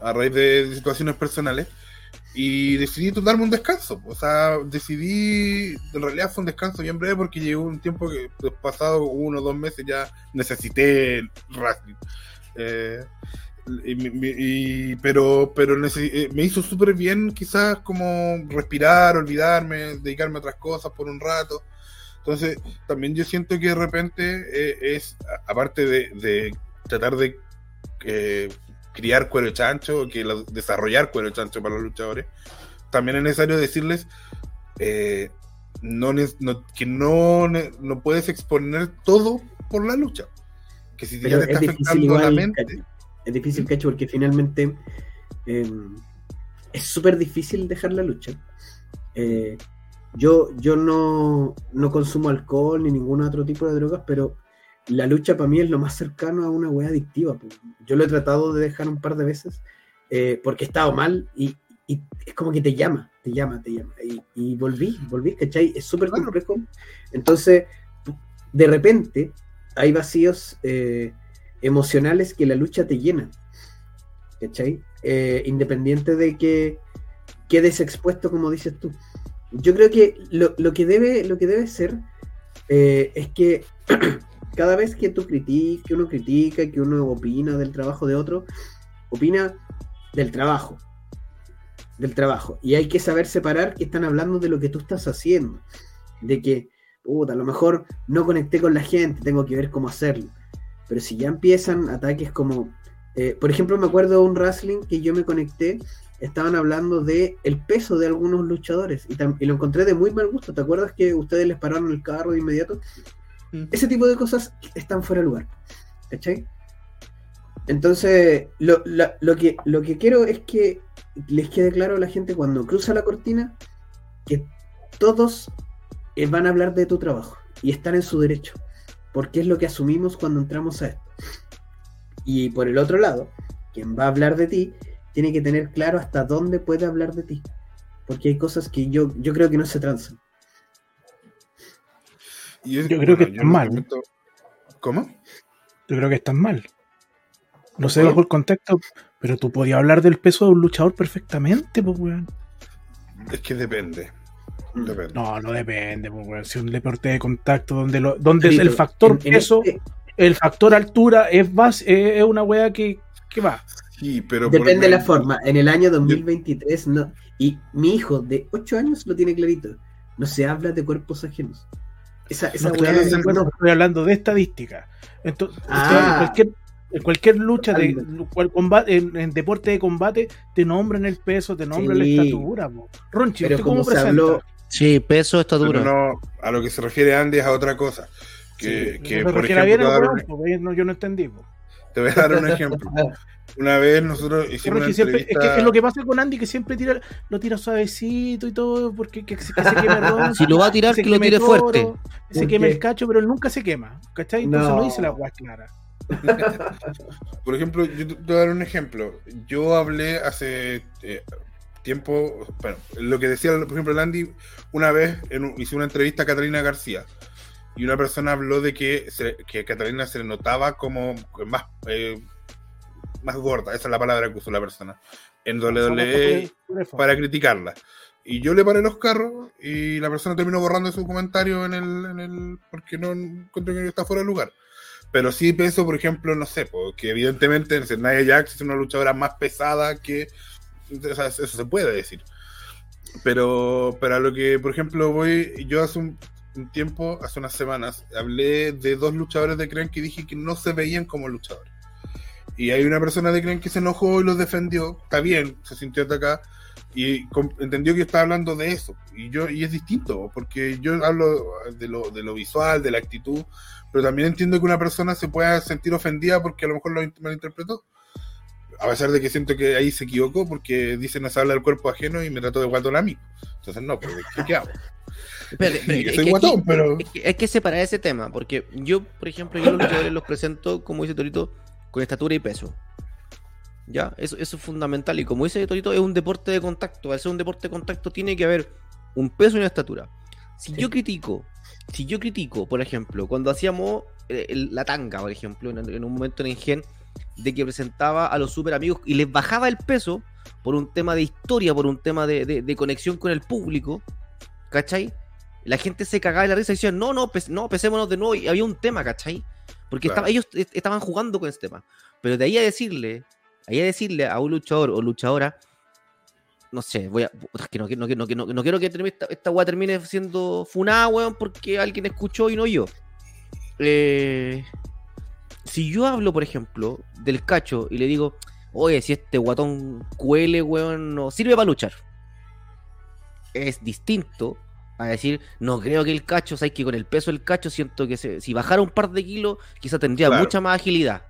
a raíz de, de situaciones personales y decidí darme un descanso. O sea, decidí, en realidad fue un descanso bien breve porque llegó un tiempo que pasado uno o dos meses ya necesité wrestling. eh Y, y, pero pero me hizo súper bien quizás como respirar, olvidarme, dedicarme a otras cosas por un rato. Entonces también yo siento que de repente eh, es, aparte de, de tratar de eh, criar cuero chancho, que la, desarrollar cuero chancho para los luchadores, también es necesario decirles eh, no, no, que no, no puedes exponer todo por la lucha, que si pero ya te está afectando la mente que... Es difícil, Cacho, porque finalmente eh, es súper difícil dejar la lucha. Eh, yo yo no, no consumo alcohol ni ningún otro tipo de drogas, pero la lucha para mí es lo más cercano a una wea adictiva. Yo lo he tratado de dejar un par de veces eh, porque he estado mal y, y es como que te llama, te llama, te llama. Y, y volví, volví, ¿cachai? Es súper complejo. Entonces, de repente, hay vacíos... Eh, emocionales que la lucha te llena, ¿cachai? Eh, independiente de que quedes expuesto, como dices tú. Yo creo que lo, lo que debe lo que debe ser eh, es que cada vez que tú criticas, que uno critica, que uno opina del trabajo de otro, opina del trabajo, del trabajo. Y hay que saber separar que están hablando de lo que tú estás haciendo, de que, puta, a lo mejor no conecté con la gente, tengo que ver cómo hacerlo. Pero si ya empiezan ataques como... Eh, por ejemplo, me acuerdo de un wrestling que yo me conecté, estaban hablando de el peso de algunos luchadores, y, tam- y lo encontré de muy mal gusto. ¿Te acuerdas que ustedes les pararon el carro de inmediato? Mm. Ese tipo de cosas están fuera de lugar, ¿cachai? Entonces, lo, la, lo, que, lo que quiero es que les quede claro a la gente cuando cruza la cortina, que todos eh, van a hablar de tu trabajo, y están en su derecho, porque es lo que asumimos cuando entramos a esto. Y por el otro lado, quien va a hablar de ti tiene que tener claro hasta dónde puede hablar de ti, porque hay cosas que yo, yo creo que no se transan. Yo, yo creo bueno, que está mal. Momento... ¿Cómo? yo creo que estás mal. No sé bajo el contexto, pero tú podías hablar del peso de un luchador perfectamente, pues, weón. Es que depende. depende. No, no depende, pues, weón. Si un deporte de contacto donde lo, donde sí, el factor en, peso, en el... el factor altura es base, es una weá que, que va. Sí, pero depende ejemplo, de la forma. En el año dos mil veintitrés, de... no. Y mi hijo de ocho años lo tiene clarito. No se habla de cuerpos ajenos. Esa, esa no, weá claro, es el... bueno, estoy hablando de estadística. Entonces, ah. cualquier En cualquier lucha, de, cual combate, en, en deporte de combate, te nombran el peso, te nombran sí. la estatura. Bro. Ronchi, ¿usted cómo presenta? Habló... Sí, peso, estatura. Pero no, a lo que se refiere Andy es a otra cosa. Que, sí, que, no por ejemplo, bien, dar... bro, no, yo no entendí. Bro. Te voy a dar un ejemplo. Una vez nosotros hicimos Ronchi, una siempre, entrevista... Es que es lo que pasa con Andy, que siempre tira, lo tira suavecito y todo, porque que, que se quema ron, si lo va a tirar, que, que lo tire toro, fuerte. Se quema el cacho, pero él nunca se quema. ¿Cachai? Entonces no, no dice la guas clara. Por ejemplo, yo te voy a dar un ejemplo. Yo hablé hace eh, tiempo, bueno, lo que decía, por ejemplo, Landy, una vez en, hice una entrevista a Catalina García y una persona habló de que, se, que Catalina se le notaba como más, eh, más gorda, esa es la palabra que usó la persona, en doble u doble u e para criticarla. Y yo le paré los carros y la persona terminó borrando su comentario en el, en el porque no encontré que está fuera de lugar. Pero sí peso, por ejemplo, no sé, porque evidentemente Nia Jax es una luchadora más pesada que... O sea, eso se puede decir. Pero para lo que, por ejemplo, voy... Yo hace un, un tiempo, hace unas semanas, hablé de dos luchadores de Krenk que dije que no se veían como luchadores. Y hay una persona de Krenk que se enojó y los defendió. Está bien, se sintió atacada. Y entendió que estaba hablando de eso. Y yo y es distinto, porque yo hablo de lo, de lo visual, de la actitud... Pero también entiendo que una persona se pueda sentir ofendida porque a lo mejor lo malinterpretó. A pesar de que siento que ahí se equivocó porque dice no se habla del cuerpo ajeno y me trató de guatón a mí. Entonces no, pero ¿qué, qué hago? Pero, sí, pero, que soy es guatón, que, pero... Es que, es que separar ese tema, porque yo, por ejemplo, yo los luchadores los presento, como dice Torito, con estatura y peso. ¿Ya? Eso, eso es fundamental. Y como dice Torito, es un deporte de contacto. Al ser un deporte de contacto tiene que haber un peso y una estatura. Si yo critico... Si yo critico, por ejemplo, cuando hacíamos el, el, la tanga, por ejemplo, en, en un momento en Engen, de que presentaba a los super amigos y les bajaba el peso por un tema de historia, por un tema de, de, de conexión con el público, ¿cachai? La gente se cagaba de la risa y decía, no, no, pes- no pesémonos de nuevo. Y había un tema, ¿cachai? Porque claro. estaba, ellos est- estaban jugando con ese tema. Pero de ahí a decirle, ahí a decirle a un luchador o luchadora, no sé, voy a. Que no, que no, que no, que no, no quiero que termine esta, esta weá termine siendo funada, weón, porque alguien escuchó y no yo. Eh, si yo hablo, por ejemplo, del cacho y le digo, oye, si este guatón cuele, weón, no sirve para luchar. Es distinto a decir, no creo que el cacho, sabes que con el peso del cacho siento que se, si bajara un par de kilos, quizás tendría claro. mucha más agilidad.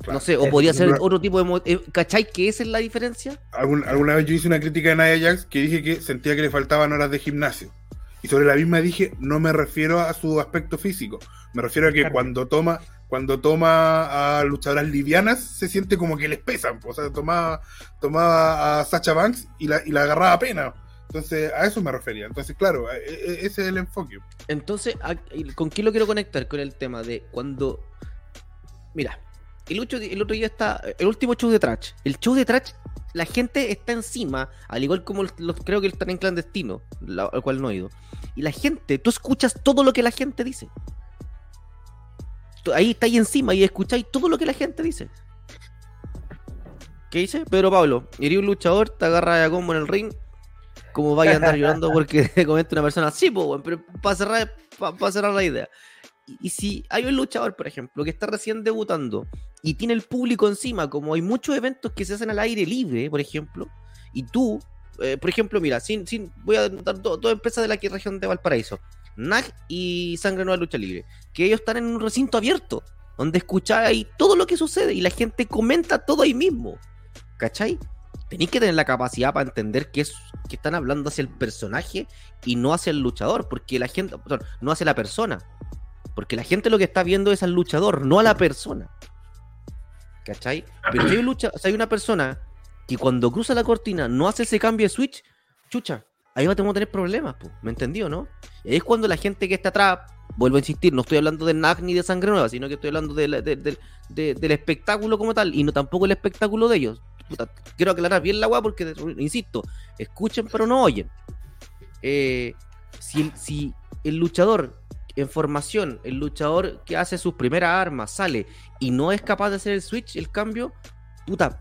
Claro. No sé, o podría ser otro tipo de... Mo- ¿Cachai? ¿Qué es la diferencia? Algun, alguna vez yo hice una crítica de Nia Jax que dije que sentía que le faltaban horas de gimnasio. Y sobre la misma dije, no me refiero a su aspecto físico. Me refiero a que claro. cuando toma cuando toma a luchadoras livianas, se siente como que les pesan. O sea, tomaba, tomaba a Sasha Banks y la, y la agarraba apenas. Entonces, a eso me refería. Entonces, claro, ese es el enfoque. Entonces, ¿con qué lo quiero conectar? Con el tema de cuando... Mira... El, ocho, el otro día está, el último show de Trash. El show de Trash, la gente está encima, al igual como los, los creo que están en clandestino, la, al cual no he ido. Y la gente, tú escuchas todo lo que la gente dice. Tú, ahí está ahí encima y escucháis todo lo que la gente dice. ¿Qué dice? Pedro Pablo, eres un luchador, te agarra a combo en el ring. Como vaya a andar llorando porque te comenta una persona, sí, po, bueno, pero para cerrar, pa, pa cerrar la idea. Y si hay un luchador, por ejemplo, que está recién debutando y tiene el público encima, como hay muchos eventos que se hacen al aire libre, por ejemplo, y tú, eh, por ejemplo, mira, sin, sin, voy a dar dos do empresas de la región de Valparaíso, N A G y Sangre Nueva Lucha Libre, que ellos están en un recinto abierto, donde escucháis todo lo que sucede y la gente comenta todo ahí mismo, ¿cachai? Tenéis que tener la capacidad para entender que, es, que están hablando hacia el personaje y no hacia el luchador, porque la gente, perdón, no hacia la persona. Porque la gente lo que está viendo es al luchador, no a la persona. ¿Cachai? Pero si hay, lucha, o sea, hay una persona que cuando cruza la cortina no hace ese cambio de switch, chucha, ahí vamos a tener problemas, po. ¿Me entendió, no? Y ahí es cuando la gente que está atrás Vuelvo a insistir, no estoy hablando de N A C ni de Sangre Nueva, sino que estoy hablando de la, de, de, de, del espectáculo como tal, y no tampoco el espectáculo de ellos. Puta, quiero aclarar bien la weá porque, insisto, escuchen pero no oyen. Eh, si, si el luchador en formación, el luchador que hace sus primeras armas, sale y no es capaz de hacer el switch, el cambio, puta,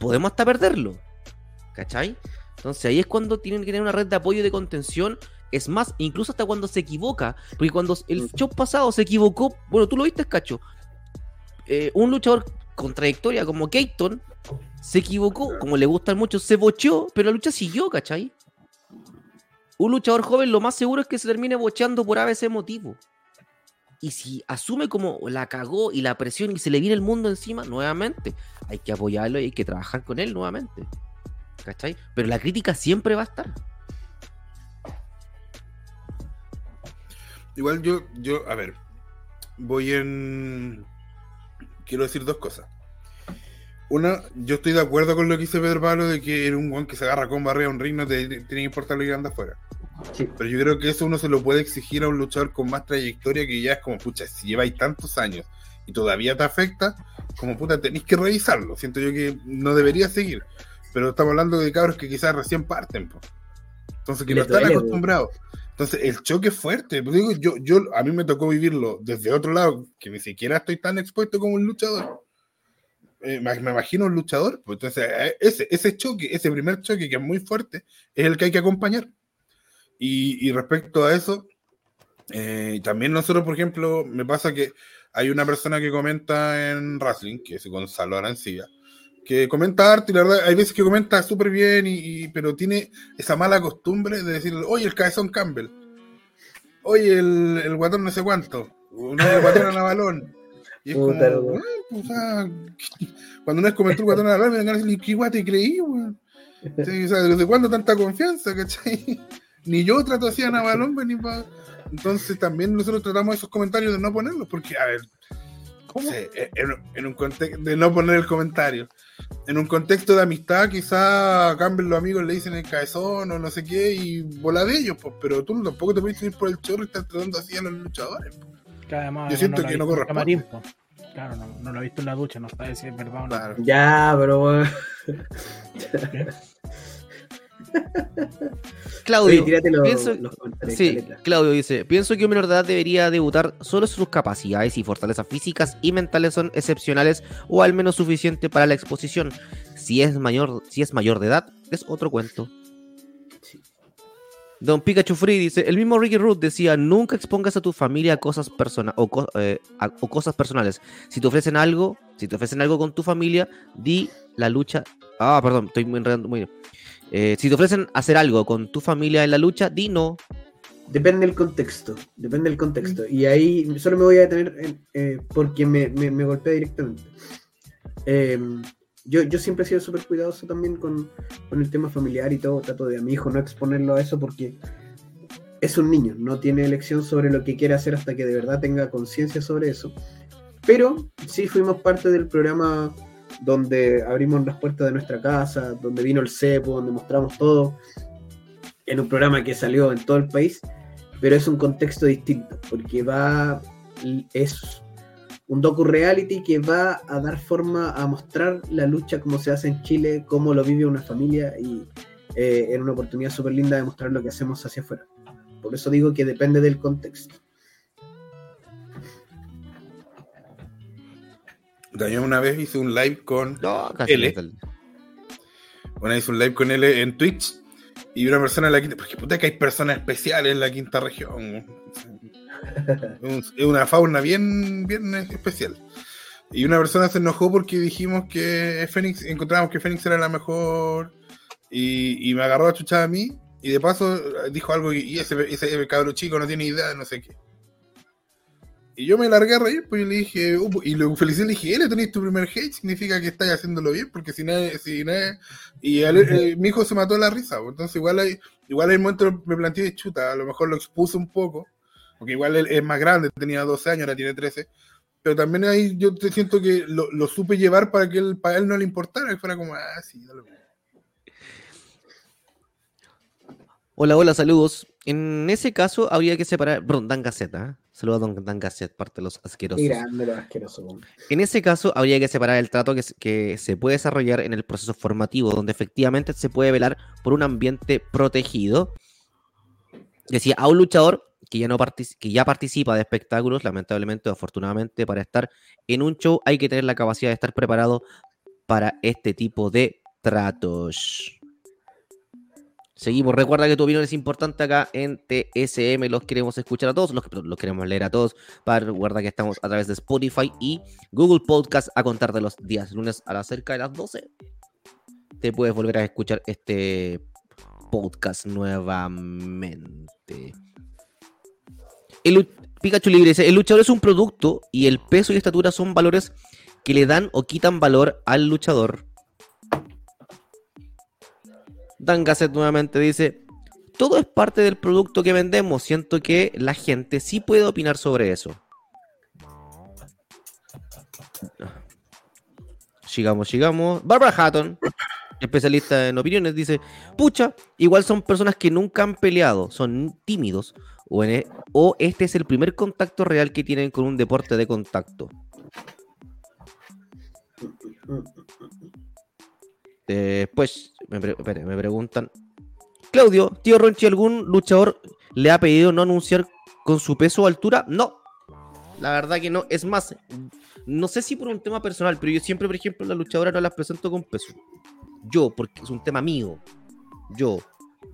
podemos hasta perderlo, ¿cachai? Entonces ahí es cuando tienen que tener una red de apoyo y de contención. Es más, incluso hasta cuando se equivoca, porque cuando el show pasado se equivocó, bueno, tú lo viste, Cacho, eh, un luchador con trayectoria como Keaton se equivocó, como le gustan mucho, se bocheó, pero la lucha siguió, ¿cachai? Un luchador joven lo más seguro es que se termine bocheando por ese motivo. Y si asume como la cagó y la presión y se le viene el mundo encima, nuevamente hay que apoyarlo y hay que trabajar con él nuevamente, ¿cachai? Pero la crítica siempre va a estar. Igual yo, yo, a ver, voy en... Quiero decir dos cosas. Una, yo estoy de acuerdo con lo que dice Pedro Pablo de que era un guan que se agarra con barrera a un ring, no te tiene que importar lo que anda afuera. Sí. Pero yo creo que eso uno se lo puede exigir a un luchador con más trayectoria, que ya es como, pucha, si lleváis tantos años y todavía te afecta, como puta, tenéis que revisarlo. Siento yo que no debería seguir. Pero estamos hablando de cabros que quizás recién parten, po. Entonces, que no están acostumbrados. Entonces, el choque es fuerte. Pues digo, yo, yo, a mí me tocó vivirlo desde otro lado, que ni siquiera estoy tan expuesto como un luchador. Eh, me imagino un luchador. Pues entonces, ese, ese choque, ese primer choque que es muy fuerte, es el que hay que acompañar. Y, y respecto a eso, eh, también nosotros, por ejemplo, me pasa que hay una persona que comenta en wrestling, que es Gonzalo Arancilla, que comenta harto, y la verdad, hay veces que comenta súper bien, y, y, pero tiene esa mala costumbre de decir, oye, el cabezón Campbell, oye, el, el guatón no sé cuánto, no, el guatón Ana Balón, y es puta como, eh, pues, ah, cuando no es comentar el guatón Ana Balón, me van a decir, ¿qué guate creí, güey? Sí, o sea, ¿desde cuándo tanta confianza, cachai? Ni yo trato así a Ana Balón, ni pa... Entonces también nosotros tratamos esos comentarios de no ponerlos, porque, a ver... ¿Cómo? Sí, en, en un contexto de no poner el comentario, en un contexto de amistad, quizá cambien los amigos, le dicen el cabezón o no sé qué y bola de ellos, pues, pero tú tampoco te puedes ir por el chorro y estar tratando así a los luchadores, pues. Además, yo siento no que no corresponde. Claro, no, no lo he visto en la ducha, no está diciendo verdad o no. Claro. Ya, pero Claudio, oye, lo, pienso, los sí, Claudio dice, pienso que un menor de edad debería debutar solo si sus capacidades y fortalezas físicas y mentales son excepcionales o al menos suficiente para la exposición. Si es mayor, si es mayor de edad, es otro cuento. Sí. Don Pikachu Free dice, el mismo Ricky Root decía, nunca expongas a tu familia a cosas, persona- o co- eh, a, o cosas personales. Si te ofrecen algo, si te ofrecen algo con tu familia, di la lucha. Ah, perdón, estoy muy enredando, muy bien. Eh, si te ofrecen hacer algo con tu familia en la lucha, di no. Depende del contexto, depende del contexto. Y ahí solo me voy a detener eh, eh, porque me, me, me golpea directamente. Eh, yo, yo siempre he sido súper cuidadoso también con, con el tema familiar y todo. Trato de a mi hijo no exponerlo a eso porque es un niño, no tiene elección sobre lo que quiere hacer hasta que de verdad tenga conciencia sobre eso. Pero sí fuimos parte del programa... donde abrimos las puertas de nuestra casa, donde vino el cepo, donde mostramos todo, en un programa que salió en todo el país, pero es un contexto distinto, porque va, es un docu-reality que va a dar forma a mostrar la lucha, cómo se hace en Chile, cómo lo vive una familia, y eh, era una oportunidad súper linda de mostrar lo que hacemos hacia afuera. Por eso digo que depende del contexto. Yo una vez hice un live con no, L. Bueno, hice un live con L en Twitch y una persona de la quinta. Porque puta que hay personas especiales en la quinta región. Es una fauna bien, bien especial. Y una persona se enojó porque dijimos que Fénix, encontramos que Fénix era la mejor. Y, y me agarró a chuchar a mí. Y de paso dijo algo que, y ese, ese cabro chico no tiene idea de no sé qué. Y yo me largué a reír, pues, y le dije, uh, y lo felicité, le dije, él tenés tu primer hate, significa que estás haciéndolo bien, porque si nada, si nada, y él, eh, mi hijo se mató de la risa, pues. Entonces igual hay, igual hay momentos me planteé de chuta, a lo mejor lo expuse un poco, porque igual él es más grande, tenía doce años, ahora tiene trece, pero también ahí yo siento que lo, lo supe llevar para que él, para él no le importara, que fuera como, ah, sí, dale. Hola, hola, saludos. En ese caso habría que separar, perdón, Dan Gaceta, ¿eh? Saludos a Don Tangaset, parte de los asquerosos. Grande los asquerosos. En ese caso, habría que separar el trato que, que se puede desarrollar en el proceso formativo, donde efectivamente se puede velar por un ambiente protegido. Decía, a un luchador que ya, no partic- que ya participa de espectáculos, lamentablemente o afortunadamente, para estar en un show hay que tener la capacidad de estar preparado para este tipo de tratos. Seguimos, recuerda que tu opinión es importante acá en T S M, los queremos escuchar a todos, los, los queremos leer a todos, para, recuerda que estamos a través de Spotify y Google Podcast a contar de los días lunes a las cerca de las doce. Te puedes volver a escuchar este podcast nuevamente. El, Pikachu Libre dice, el luchador es un producto y el peso y estatura son valores que le dan o quitan valor al luchador. Dan Gasset nuevamente dice, todo es parte del producto que vendemos. Siento que la gente sí puede opinar sobre eso. Sigamos, sigamos. Barbara Hatton, especialista en opiniones, dice, pucha, igual son personas que nunca han peleado, son tímidos, o, en el, o este es el primer contacto real que tienen con un deporte de contacto. Después, me, pre- espere, me preguntan, Claudio, tío Ronchi, ¿algún luchador le ha pedido no anunciar con su peso o altura? No, la verdad que no. Es más, no sé si por un tema personal, pero yo siempre, por ejemplo, las luchadoras no las presento con peso. Yo, porque es un tema mío. Yo,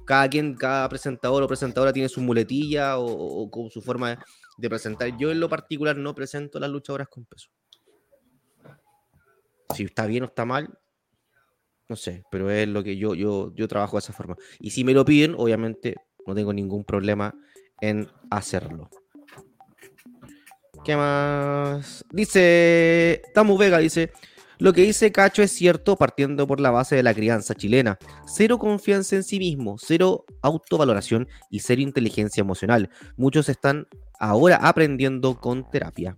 cada quien, cada presentador o presentadora tiene su muletilla o, o, o su forma de, de presentar. Yo en lo particular no presento a las luchadoras con peso. Si está bien o está mal, no sé, pero es lo que yo, yo, yo trabajo de esa forma. Y si me lo piden, obviamente no tengo ningún problema en hacerlo. ¿Qué más? Dice Tamu Vega, dice, lo que dice Cacho es cierto partiendo por la base de la crianza chilena. Cero confianza en sí mismo, cero autovaloración y cero inteligencia emocional. Muchos están ahora aprendiendo con terapia.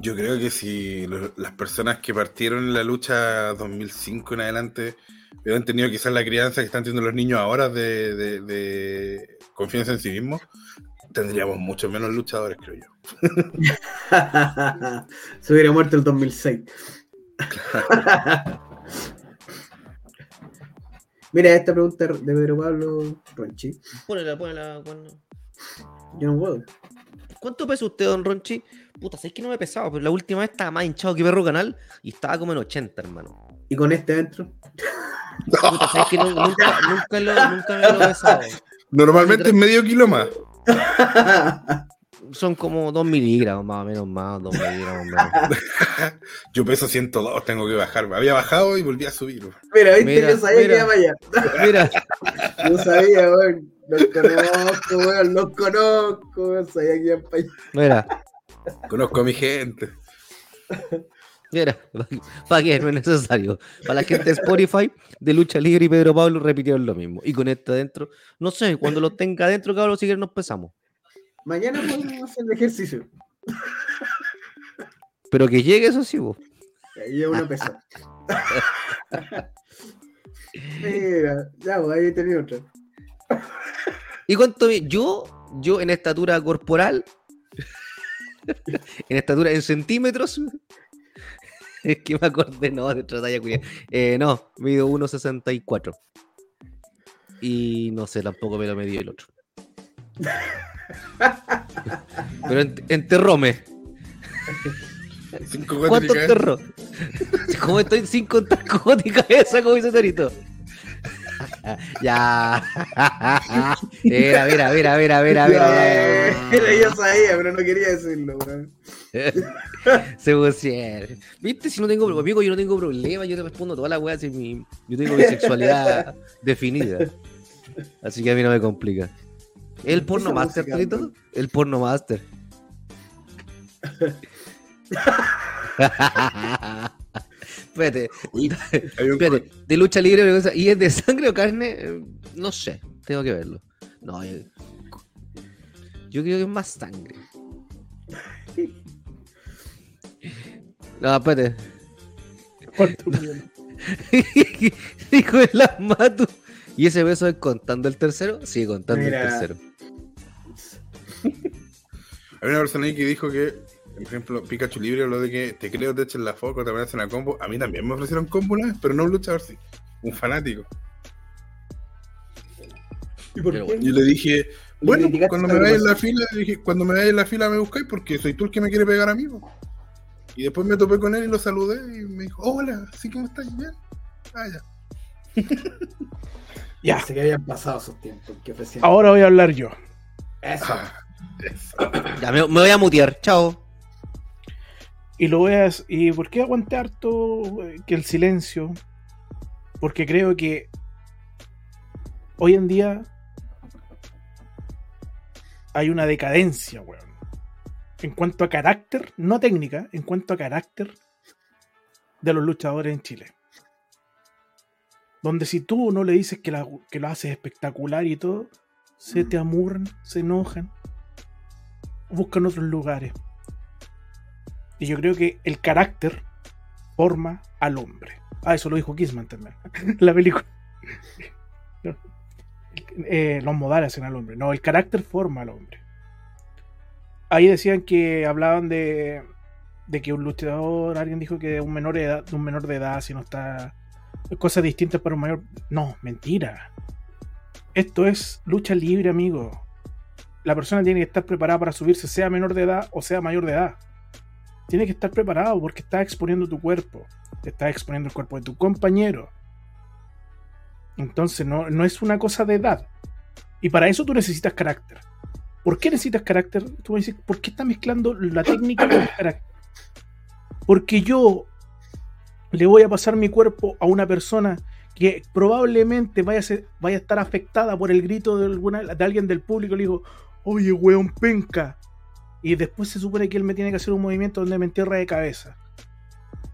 Yo creo que si lo, las personas que partieron en la lucha dos mil cinco en adelante hubieran tenido quizás la crianza que están teniendo los niños ahora de, de, de confianza en sí mismos, tendríamos mucho menos luchadores, creo yo. Se hubiera muerto el dos mil seis. Mira, esta pregunta de Pedro Pablo Ronchi. Pónela, pónela. Cuando... Yo no puedo. ¿Cuánto pesa usted, don Ronchi? Puta, sé que no me pesaba, pero la última vez estaba más hinchado que perro canal y estaba como en ochenta, hermano. ¿Y con este adentro? Puta, sabes que no, nunca, nunca, lo, nunca me lo he pesado. Normalmente es medio kilo más. Son como dos miligramos, más o menos, más, dos miligramos menos. Yo peso ciento dos, tengo que bajar. Había bajado y volví a subir. Mira, viste, mira, yo sabía mira, que iba para allá. Mira. Yo sabía, weón. Los conozco, weón, los conozco, weón, sabía que iba para allá. Mira. Conozco a mi gente. Mira, para qué no es necesario. Para la gente de Spotify, de Lucha Libre y Pedro Pablo repitieron lo mismo. Y con esto adentro, no sé, cuando lo tenga adentro, cabrón, si quieren nos pesamos. Mañana podemos hacer ejercicio. Pero que llegue, eso sí, vos. Ahí es una pesada. Mira, ya, vos, ahí tenía otra. ¿Y cuánto? Yo, yo en estatura corporal... En estatura, en centímetros. Es que me acordé, no, de otra talla, cuidado. Eh, no, mido uno sesenta y cuatro. Y no sé, tampoco me lo midió el otro. Pero ent- enterróme. ¿Cuánto enterró? Como estoy sin contar cojones y cabeza, como dice Torito. Ya. Mira, mira, mira, mira, mira, mira. Yo sabía, pero no quería decirlo, bro. Se pusieron. ¿Viste? Si no tengo amigo, yo no tengo problema, yo te respondo toda la weá, si mi... yo tengo mi sexualidad definida. Así que a mí no me complica. ¿El porno master, Trito? El porno master. Espérate, espérate, de lucha libre y es de sangre o carne, no sé, tengo que verlo. No, yo, yo creo que es más sangre. No, espérate. Hijo de las mato. ¿Y ese beso es contando el tercero? Sí, contando. Mira, el tercero. Hay una persona ahí que dijo que, por ejemplo, Pikachu Libre habló de que te creo, te echen la foco, te aparecen a combo. A mí también me ofrecieron combo una vez, pero no un luchador, sí. Un fanático. ¿Y por qué? Yo le dije, bueno, cuando me vayas en la fila, dije, cuando me vayas en la fila me buscáis porque soy tú el que me quiere pegar a mí, po. Y después me topé con él y lo saludé y me dijo, hola, ¿sí que me estás bien? Ah, ya. Ya. Pensé que habían pasado sus tiempos. Que ahora voy a hablar yo. Eso. Ah, eso. Ya, me, me voy a mutear, chao. Y lo voy a... ¿Y por qué aguanté harto que el silencio? Porque creo que hoy en día hay una decadencia, weón. En cuanto a carácter, no técnica, en cuanto a carácter de los luchadores en Chile. Donde si tú no le dices que, la, que lo haces espectacular y todo, se te amurran, se enojan, buscan otros lugares. Y yo creo que el carácter forma al hombre. Ah, eso lo dijo Kissman también. La película. Eh, los modales hacen al hombre. No, el carácter forma al hombre. Ahí decían que hablaban de, de que un luchador, alguien dijo que un menor de edad, un menor de edad, si no está, cosas distintas para un mayor. No, mentira. Esto es lucha libre, amigo. La persona tiene que estar preparada para subirse, sea menor de edad o sea mayor de edad. Tiene que estar preparado porque estás exponiendo tu cuerpo, estás exponiendo el cuerpo de tu compañero. Entonces no, no es una cosa de edad. Y para eso tú necesitas carácter. ¿Por qué necesitas carácter? Tú me dices, ¿por qué estás mezclando la técnica con el carácter? Porque yo le voy a pasar mi cuerpo a una persona que probablemente vaya a, ser, vaya a estar afectada por el grito de, alguna, de alguien del público. Le digo, oye, weón, penca. Y después se supone que él me tiene que hacer un movimiento donde me entierra de cabeza.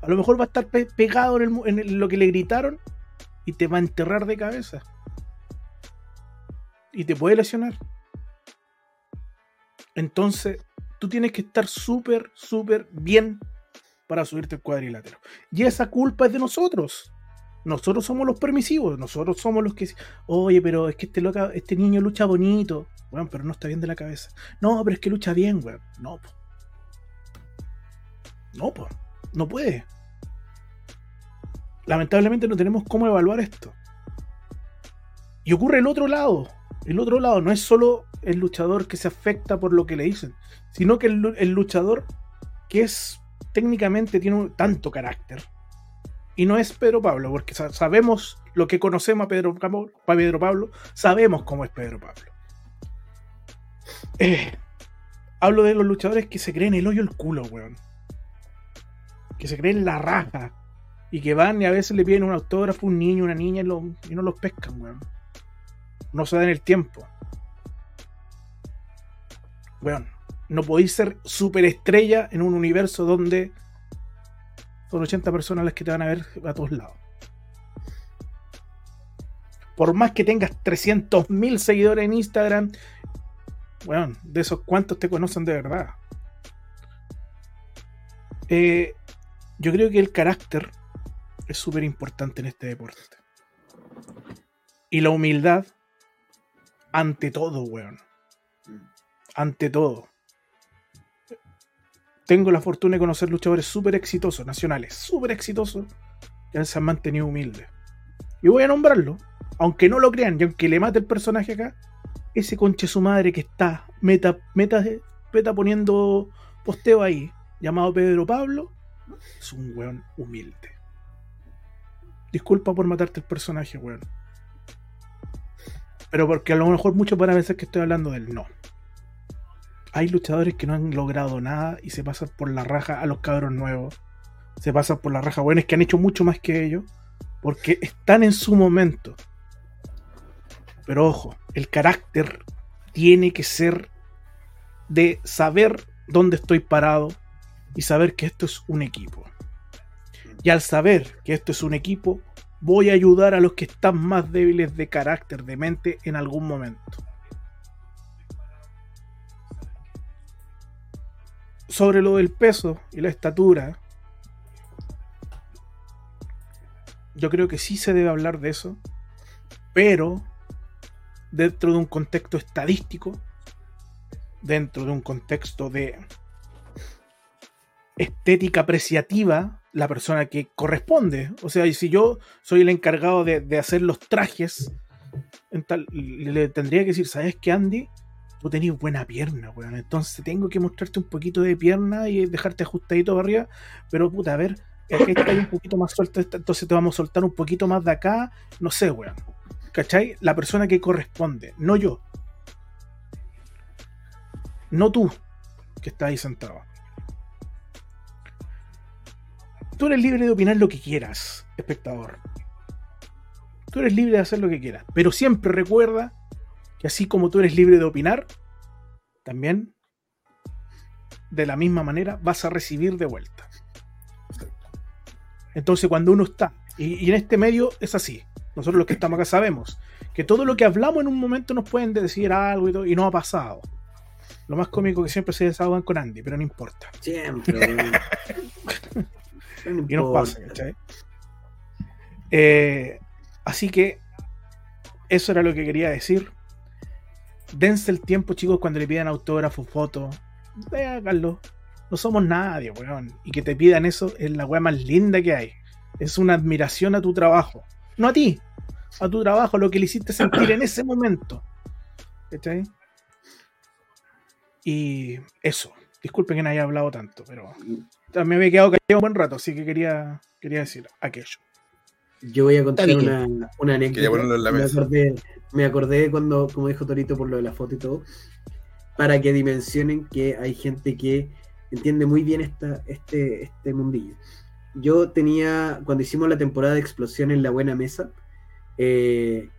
A lo mejor va a estar pe- pegado en, el, en el, lo que le gritaron y te va a enterrar de cabeza. Y te puede lesionar. Entonces, tú tienes que estar súper, súper bien para subirte al cuadrilátero. Y esa culpa es de nosotros. Nosotros somos los permisivos. Nosotros somos los que... Oye, pero es que este, loca, este niño lucha bonito. Bueno, pero no está bien de la cabeza. No, pero es que lucha bien, weón. No, po. No, po. No puede. Lamentablemente no tenemos cómo evaluar esto. Y ocurre el otro lado. El otro lado no es solo el luchador que se afecta por lo que le dicen, sino que el, el luchador que es técnicamente tiene un, tanto carácter y no es Pedro Pablo, porque sa- sabemos lo que conocemos a Pedro, a Pedro Pablo, sabemos cómo es Pedro Pablo. Eh, hablo de los luchadores que se creen el hoyo el culo, weón, que se creen la raja y que van y a veces le piden un autógrafo un niño, una niña y, lo, y no los pescan, weón. No se dan el tiempo. Bueno, no podéis ser superestrella en un universo donde son ochenta personas las que te van a ver a todos lados. Por más que tengas trescientos mil seguidores en Instagram, bueno, de esos cuántos te conocen de verdad. Eh, yo creo que el carácter es súper importante en este deporte. Y la humildad ante todo, weón. Ante todo. Tengo la fortuna de conocer luchadores súper exitosos, nacionales, súper exitosos, que se han mantenido humildes. Y voy a nombrarlo, aunque no lo crean, y aunque le mate el personaje acá, ese conche su madre que está meta, meta, meta poniendo posteo ahí, llamado Pedro Pablo, es un weón humilde. Disculpa por matarte el personaje, weón. Pero porque a lo mejor muchos van a pensar que estoy hablando del no. Hay luchadores que no han logrado nada y se pasan por la raja a los cabros nuevos. Se pasan por la raja, bueno, es que han hecho mucho más que ellos porque están en su momento. Pero ojo, el carácter tiene que ser de saber dónde estoy parado y saber que esto es un equipo. Y al saber que esto es un equipo, voy a ayudar a los que están más débiles de carácter, de mente, en algún momento. Sobre lo del peso y la estatura, yo creo que sí se debe hablar de eso, pero dentro de un contexto estadístico dentro de un contexto de estética apreciativa la persona que corresponde. O sea, y si yo soy el encargado de, de hacer los trajes, en tal, le tendría que decir, ¿sabes qué, Andy? Tú tenés buena pierna, weón. Entonces tengo que mostrarte un poquito de pierna y dejarte ajustadito para arriba. Pero puta, a ver, aquí está un poquito más suelta, entonces te vamos a soltar un poquito más de acá. No sé, weón. ¿Cachai? La persona que corresponde, no yo. No tú, que estás ahí sentado. Tú eres libre de opinar lo que quieras, espectador. Tú eres libre de hacer lo que quieras. Pero siempre recuerda que así como tú eres libre de opinar, también, de la misma manera, vas a recibir de vuelta. Entonces, cuando uno está, y, y en este medio es así, nosotros los que estamos acá sabemos que todo lo que hablamos en un momento nos pueden decir algo y todo, y no ha pasado. Lo más cómico que siempre se desahogan con Andy, pero no importa. Siempre. Y nos pasa, ¿cachai? Eh, así que, eso era lo que quería decir. Dense el tiempo, chicos, cuando le pidan autógrafos, fotos, háganlo. No somos nadie, weón. Y que te pidan eso es la weá más linda que hay. Es una admiración a tu trabajo. No a ti, a tu trabajo, lo que le hiciste sentir en ese momento. ¿Está ahí? Y eso. Disculpen que no haya hablado tanto, pero me había quedado callado un buen rato, así que quería, quería decir aquello. Yo voy a contar una, una anécdota. Me acordé, me acordé cuando, como dijo Torito, por lo de la foto y todo, para que dimensionen que hay gente que entiende muy bien esta, este, este mundillo. Yo tenía, cuando hicimos la temporada de Explosión en La Buena Mesa, eh,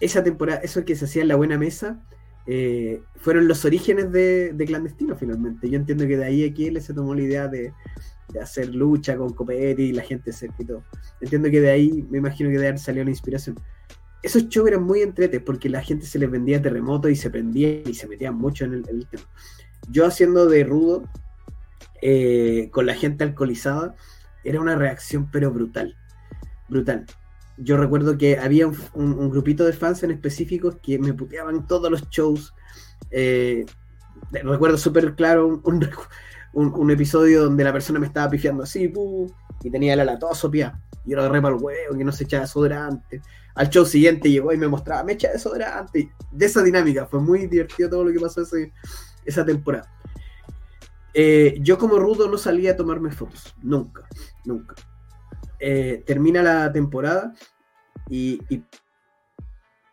esa temporada, eso que se hacía en La Buena Mesa, eh, fueron los orígenes de, de Clandestino, finalmente. Yo entiendo que de ahí a Quiles se tomó la idea de... de hacer lucha con copete y la gente se quitó. Entiendo que de ahí, me imagino que de ahí salió la inspiración. Esos shows eran muy entretes porque la gente se les vendía terremotos y se prendía y se metía mucho en el, en el tema. Yo haciendo de rudo, eh, con la gente alcoholizada, era una reacción pero brutal. Brutal. Yo recuerdo que había un, un, un grupito de fans en específicos que me puteaban todos los shows. Eh, recuerdo súper claro un... un Un, un episodio donde la persona me estaba pifiando así, pu, y tenía la lata sopeada. Y era de repa el huevo, que no se echaba desodorante. Al show siguiente llegó y me mostraba, me echa desodorante. De esa dinámica, fue muy divertido todo lo que pasó ese, esa temporada. Eh, yo como rudo no salía a tomarme fotos, nunca, nunca. Eh, termina la temporada y, y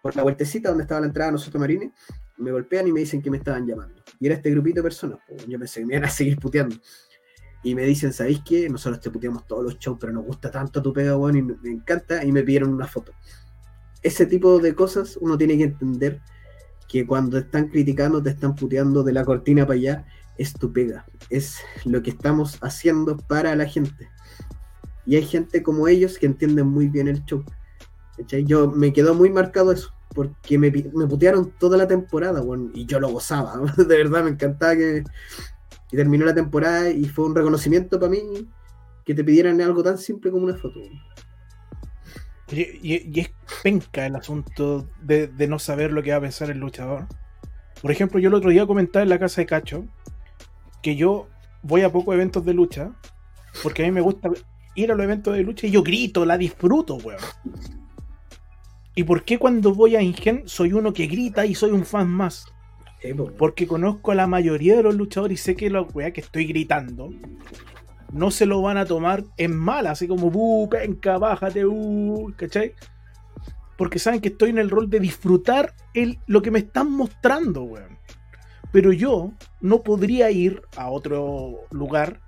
por la vueltecita donde estaba la entrada de nosotros marines, me golpean y me dicen que me estaban llamando. Y era este grupito de personas. Pues, yo pensé que me iban a seguir puteando. Y me dicen, ¿sabéis qué? Nosotros te puteamos todos los shows, pero nos gusta tanto tu pega, weón, y me encanta. Y me pidieron una foto. Ese tipo de cosas uno tiene que entender que cuando te están criticando, te están puteando de la cortina para allá, es tu pega. Es lo que estamos haciendo para la gente. Y hay gente como ellos que entienden muy bien el show. ¿Cachai? Yo me quedó muy marcado eso. Porque me, me putearon toda la temporada, bueno, y yo lo gozaba, ¿no? De verdad me encantaba que, que terminó la temporada y fue un reconocimiento para mí que te pidieran algo tan simple como una foto. Y, y, y es penca el asunto de, de no saber lo que va a pensar el luchador. Por ejemplo, yo el otro día comentaba en la casa de Cacho que yo voy a pocos eventos de lucha porque a mí me gusta ir a los eventos de lucha y yo grito, la disfruto, weón. ¿Y por qué cuando voy a Ingen soy uno que grita y soy un fan más? Porque conozco a la mayoría de los luchadores y sé que la weá que estoy gritando no se lo van a tomar en mala, así como, buh, penca, bájate, uh, ¿cachai? Porque saben que estoy en el rol de disfrutar el, lo que me están mostrando, weón. Pero yo no podría ir a otro lugar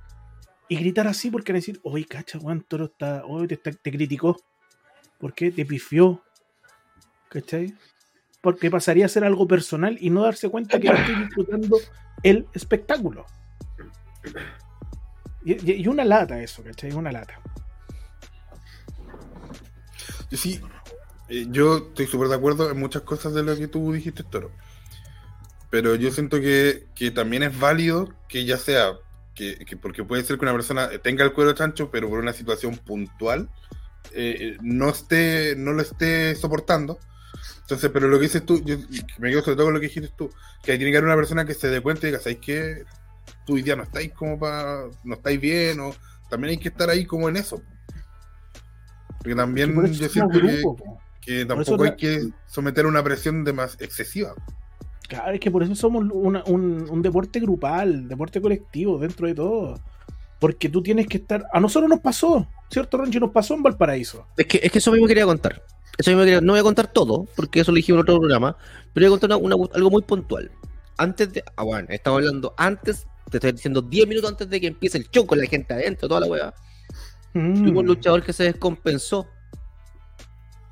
y gritar así porque van a decir, oye, cacha, weón, Toro está, oye, te, está, te criticó. ¿Por qué? Te pifió. ¿Cachai? Porque pasaría a ser algo personal y no darse cuenta que estoy disfrutando el espectáculo. Y, y una lata eso, ¿cachai? Una lata. Sí, yo estoy súper de acuerdo en muchas cosas de lo que tú dijiste, Toro. Pero yo siento que, que también es válido que ya sea, que, que porque puede ser que una persona tenga el cuero chancho, pero por una situación puntual, eh, no esté, no lo esté soportando. Entonces, pero lo que dices tú, yo me quedo sobre todo con lo que dijiste tú, que tiene que haber una persona que se dé cuenta y diga, ¿sabes qué? Tú hoy día no estáis como para, no estáis bien, o también hay que estar ahí como en eso. Porque también porque yo siento grupo, que, que tampoco hay la... que someter a una presión de más excesiva. Claro, es que por eso somos una, un, un deporte grupal, deporte colectivo dentro de todo. Porque tú tienes que estar... A nosotros nos pasó, ¿cierto, Ronchi? Nos pasó en Valparaíso. Es que, es que eso mismo quería contar. Eso mismo quería... No voy a contar todo, porque eso lo dijimos en otro programa, pero voy a contar una, una, algo muy puntual. Antes de... Ah, bueno, estamos hablando antes, te estoy diciendo diez minutos antes de que empiece el show con la gente adentro, toda la hueá. Mm. Tuvo un luchador que se descompensó.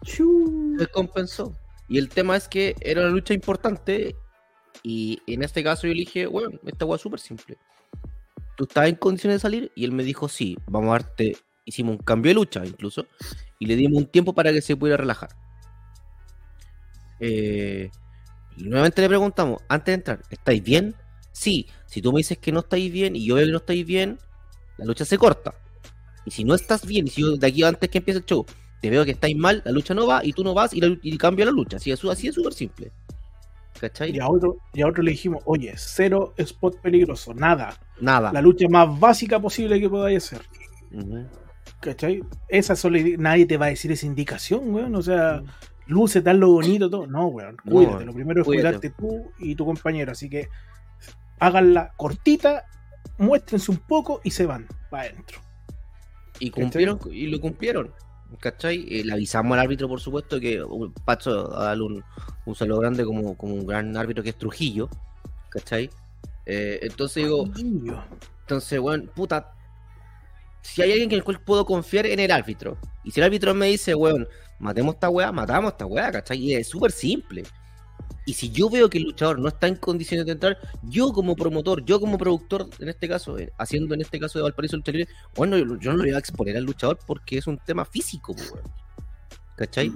Chuu. Se descompensó. Y el tema es que era una lucha importante, y en este caso yo le dije, bueno, esta hueá es súper simple. ¿Tú estás en condiciones de salir? Y él me dijo, sí, vamos a darte... Hicimos un cambio de lucha incluso, y le dimos un tiempo para que se pudiera relajar. Eh, y nuevamente le preguntamos, antes de entrar, ¿estáis bien? Sí, si tú me dices que no estáis bien, y yo veo que no estáis bien, la lucha se corta. Y si no estás bien, y si yo de aquí antes que empiece el show, te veo que estáis mal, la lucha no va, y tú no vas, y, la, y cambia la lucha. Así, así es súper simple. ¿Cachai? Y a otro, y a otro le dijimos, oye, cero spot peligroso, nada. Nada. La lucha más básica posible que podáis hacer. Uh-huh. ¿Cachai? Esa sola idea, nadie te va a decir esa indicación, weón. O sea, uh-huh. luce tan lo bonito, todo. No, weón, cuídate. No, lo primero es cuídate. Cuidarte tú y tu compañero. Así que háganla cortita, muéstrense un poco y se van para adentro. Y cumplieron, ¿cachai? Y lo cumplieron. ¿Cachai? Eh, le avisamos al árbitro, por supuesto, que un paso a darle un, un saludo grande como, como un gran árbitro que es Trujillo, ¿cachai? Eh, entonces digo, entonces, weón, puta, si hay alguien en el cual puedo confiar en el árbitro, y si el árbitro me dice, weón, matemos esta weá, matamos esta weá, ¿cachai? Y es súper simple. Y si yo veo que el luchador no está en condiciones de entrar, yo como promotor, yo como productor, en este caso, eh, haciendo en este caso de Valparaíso Lucha Libre, bueno, yo, yo no le voy a exponer al luchador porque es un tema físico, weón, ¿cachai?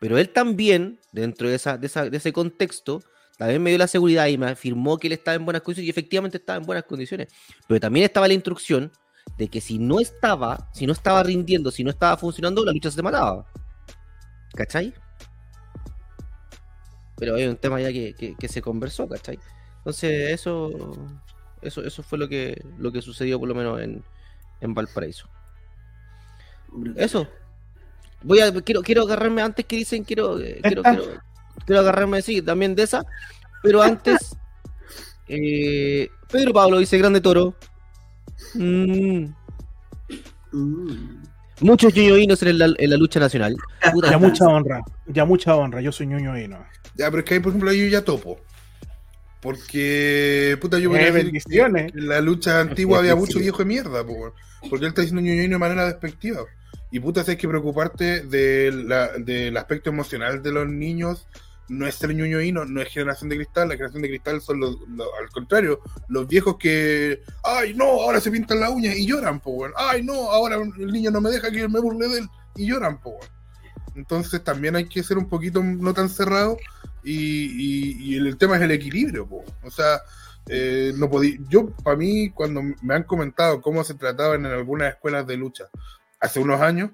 Pero él también, dentro de, esa, de, esa, de ese contexto, también me dio la seguridad y me afirmó que él estaba en buenas condiciones, y efectivamente estaba en buenas condiciones. Pero también estaba la instrucción de que si no estaba, si no estaba rindiendo, si no estaba funcionando, la lucha se mataba, ¿cachai? Pero hay un tema ya que, que, que se conversó, ¿cachai? Entonces eso eso, eso fue lo que, lo que sucedió por lo menos en, en Valparaíso. Eso. Voy a quiero quiero agarrarme antes que dicen quiero quiero quiero, quiero agarrarme sí, también de esa, pero antes eh, Pedro Pablo dice grande Toro. Mm. Mm. Muchos ñoñoínos en la, en la lucha nacional. Puta, ya mucha honra, ya mucha honra, yo soy ñoñoíno. Ya, pero es que ahí, por ejemplo, yo ya topo. Porque, puta, yo voy a decir que en la lucha antigua había mucho viejo de mierda, por, porque él está diciendo ñoñoíno de manera despectiva. Y puta, si hay que preocuparte de la, del aspecto emocional de los niños, no es el ñoñoíno, no es generación de cristal, la generación de cristal son los, los al contrario, los viejos que ay no, ahora se pintan la uña y lloran, po, bueno. Ay no, ahora el niño no me deja que me burle de él y lloran, po, bueno. Entonces también hay que ser un poquito no tan cerrado y, y, y el tema es el equilibrio, po. O sea, eh, no podía, yo para mí cuando me han comentado cómo se trataban en algunas escuelas de lucha hace unos años,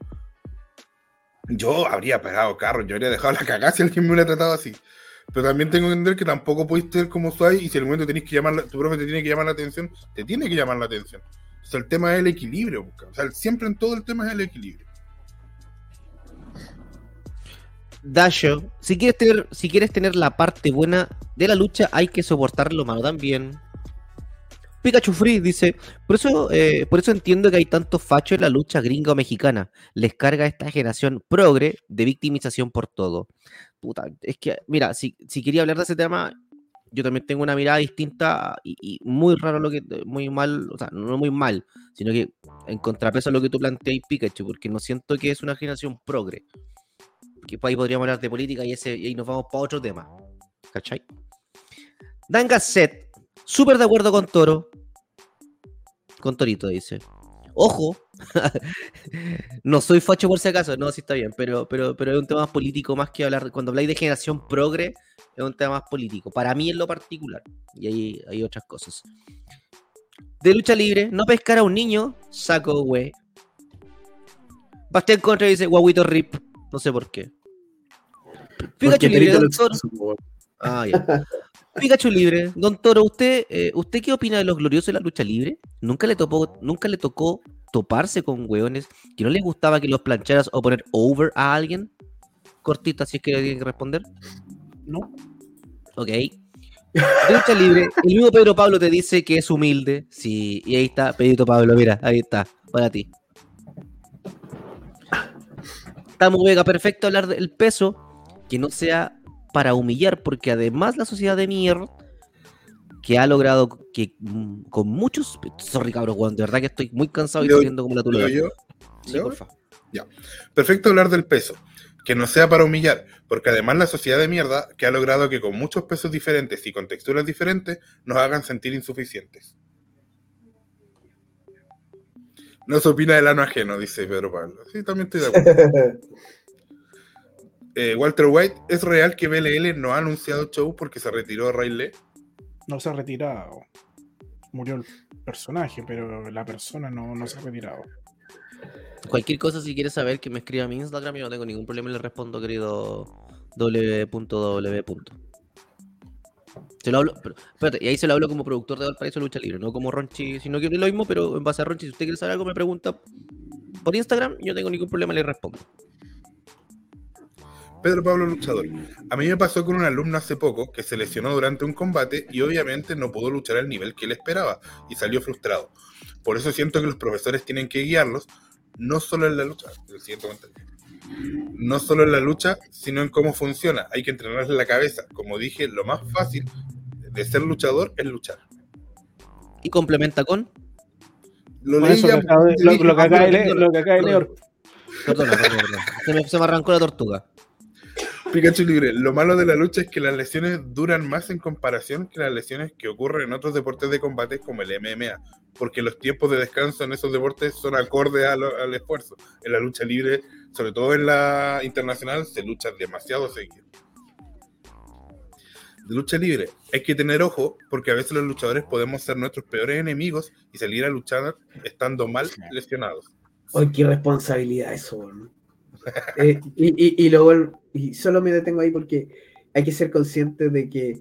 yo habría pegado carro, yo habría dejado la cagada si alguien me hubiera tratado así. Pero también tengo que entender que tampoco podéis ser como sois, y si en el momento tenés que llamar, tu profe te tiene que llamar la atención, te tiene que llamar la atención. O sea, el tema es el equilibrio. O sea, siempre en todo el tema es el equilibrio. Dasho, si quieres tener, si quieres tener la parte buena de la lucha, hay que soportarlo malo también. Pikachu Free dice, por eso, eh, por eso entiendo que hay tantos fachos en la lucha gringa o mexicana, les carga esta generación progre de victimización por todo. Puta, es que, mira, si, si quería hablar de ese tema, yo también tengo una mirada distinta y, y muy raro lo que, muy mal, o sea, no muy mal, sino que en contrapeso a lo que tú planteas, Pikachu, porque no siento que es una generación progre. Que ahí podríamos hablar de política y, ese, y ahí nos vamos para otro tema. ¿Cachai? Dan Gasset, súper de acuerdo con Toro. Con Torito, dice. Ojo, no soy facho por si acaso. No, sí está bien, pero, pero, pero es un tema más político más que hablar. Cuando habláis de generación progre, es un tema más político. Para mí en lo particular. Y ahí hay otras cosas. De lucha libre, no pescar a un niño, saco, güey. Bastián Contra dice, guaguito rip. No sé por qué. Pikachu Libre, don Toro. Su... Ah, ya. Pikachu Libre, don Toro, ¿usted eh, usted qué opina de los gloriosos de la lucha libre? ¿Nunca le, topó, nunca le tocó toparse con hueones que no les gustaba que los plancharas o poner over a alguien? Cortito, así es que le tienen que responder. No. Ok. De lucha libre, el mismo Pedro Pablo te dice que es humilde. Sí, y ahí está, Pedrito Pablo, mira, ahí está, para ti. Tamu Vega, perfecto hablar del peso, que no sea para humillar, porque además la sociedad de mierda que ha logrado que con muchos... Sorry, cabrón, weón, de verdad que estoy muy cansado y corriendo como la tula. Sí, porfa. Ya. Perfecto hablar del peso, que no sea para humillar, porque además la sociedad de mierda que ha logrado que con muchos pesos diferentes y con texturas diferentes nos hagan sentir insuficientes. No se opina del ano ajeno, dice Pedro Pablo. Sí, también estoy de acuerdo. eh, Walter White, ¿es real que B L L no ha anunciado show porque se retiró Riley? No se ha retirado. Murió el personaje, pero la persona no, no se ha retirado. Cualquier cosa, si quieres saber, que me escriba a mi Instagram, yo no tengo ningún problema y le respondo, querido doble u doble u doble u. Se lo hablo, pero, espérate, y ahí se lo hablo como productor de Valparaíso Lucha Libre, no como Ronchi, sino que es lo mismo, pero en base a Ronchi, si usted quiere saber algo, me pregunta por Instagram, yo no tengo ningún problema y le respondo. Pedro Pablo Luchador, a mí me pasó con un alumno hace poco que se lesionó durante un combate y obviamente no pudo luchar al nivel que él esperaba y salió frustrado. Por eso siento que los profesores tienen que guiarlos, no solo en la lucha, el siguiente comentario. No solo en la lucha, sino en cómo funciona. Hay que entrenarse la cabeza. Como dije, lo más fácil de ser luchador es luchar. ¿Y complementa con? Lo leí ya. Lo que acaba de leer. Perdona, perdona. Se me, se me arrancó la tortuga. Pikachu Libre, lo malo de la lucha es que las lesiones duran más en comparación que las lesiones que ocurren en otros deportes de combate como el M M A, porque los tiempos de descanso en esos deportes son acordes al, al esfuerzo. En la lucha libre, sobre todo en la internacional, se lucha demasiado seguido. De lucha libre, hay que tener ojo porque a veces los luchadores podemos ser nuestros peores enemigos y salir a luchar estando mal lesionados. ¡Ay, qué responsabilidad eso! ¿No? Eh, y, y, y, luego, y solo me detengo ahí porque hay que ser consciente de que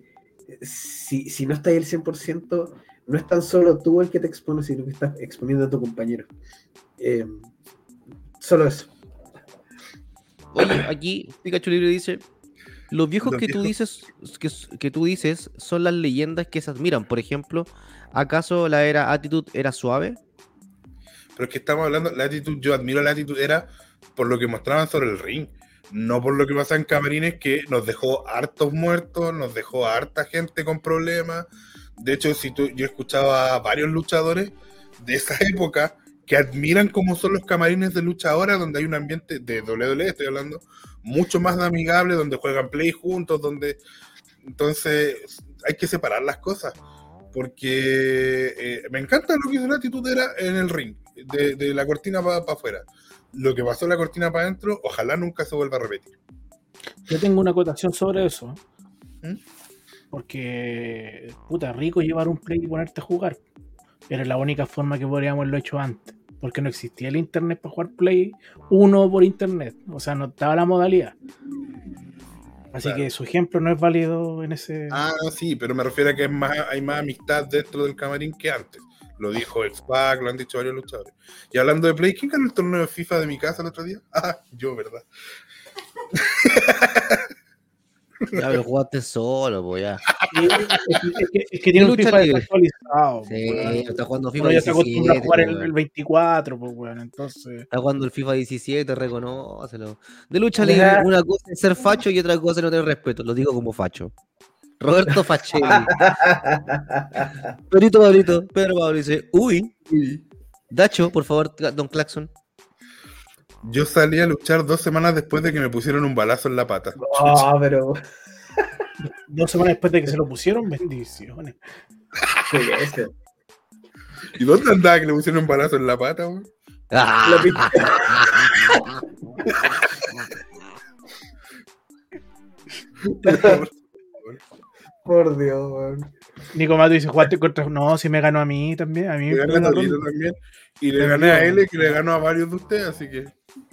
si, si no estás al cien por ciento, no es tan solo tú el que te expones, sino que estás exponiendo a tu compañero. Eh, solo eso. Oye, aquí Pikachu Libre dice: los viejos los que viejos. tú dices que, que tú dices son las leyendas que se admiran. Por ejemplo, ¿acaso la era Attitude era suave? Pero es que estamos hablando, la Attitude, yo admiro la Attitude era por lo que mostraban sobre el ring, no por lo que pasa en camarines, que nos dejó hartos muertos, nos dejó a harta gente con problemas. De hecho, si tú, yo escuchaba a varios luchadores de esa época que admiran cómo son los camarines de lucha ahora, donde hay un ambiente de doble u doble u e, estoy hablando, mucho más amigable, donde juegan play juntos, donde... Entonces, hay que separar las cosas, porque eh, me encanta lo que hizo la actitud era en el ring, de, de la cortina para pa afuera. Lo que pasó en la cortina para adentro, ojalá nunca se vuelva a repetir. Yo tengo una acotación sobre eso. ¿Mm? Porque, puta, rico llevar un play y ponerte a jugar. Era la única forma que podríamos haberlo hecho antes. Porque no existía el internet para jugar play uno por internet. O sea, no estaba la modalidad. Así claro. Que su ejemplo no es válido en ese... Ah, sí, pero me refiero a que es más, hay más amistad dentro del camarín que antes. Lo dijo el X-Pac, lo han dicho varios luchadores. Y hablando de play, ¿quién ganó el torneo de FIFA de mi casa el otro día? Ah, yo, ¿verdad? Ya lo jugaste solo, pues ya. Es, es, que, es que tiene un FIFA actualizado. Sí, po, está jugando FIFA diecisiete. Ya se acostumbra a jugar el, el veinticuatro, pues bueno, entonces... Está jugando el FIFA diecisiete, reconócelo. De lucha libre, yeah. Una cosa es ser facho y otra cosa es no tener respeto. Lo digo como facho. Roberto Fachelli. Perito Pablito, Pedro Pablo dice, uy, Dacho, por favor, don Claxon. Yo salí a luchar dos semanas después de que me pusieron un balazo en la pata. Ah, oh, pero... Dos semanas después de que se lo pusieron, bendiciones. ¿Y dónde andaba que le pusieron un balazo en la pata, güey? Ah. La... Por Dios, man. Nico Mato dice, jugaste contra... No, si me ganó a mí también. A mí me ganó a Torito también. Y le gané a él, que le ganó a varios de ustedes, así que...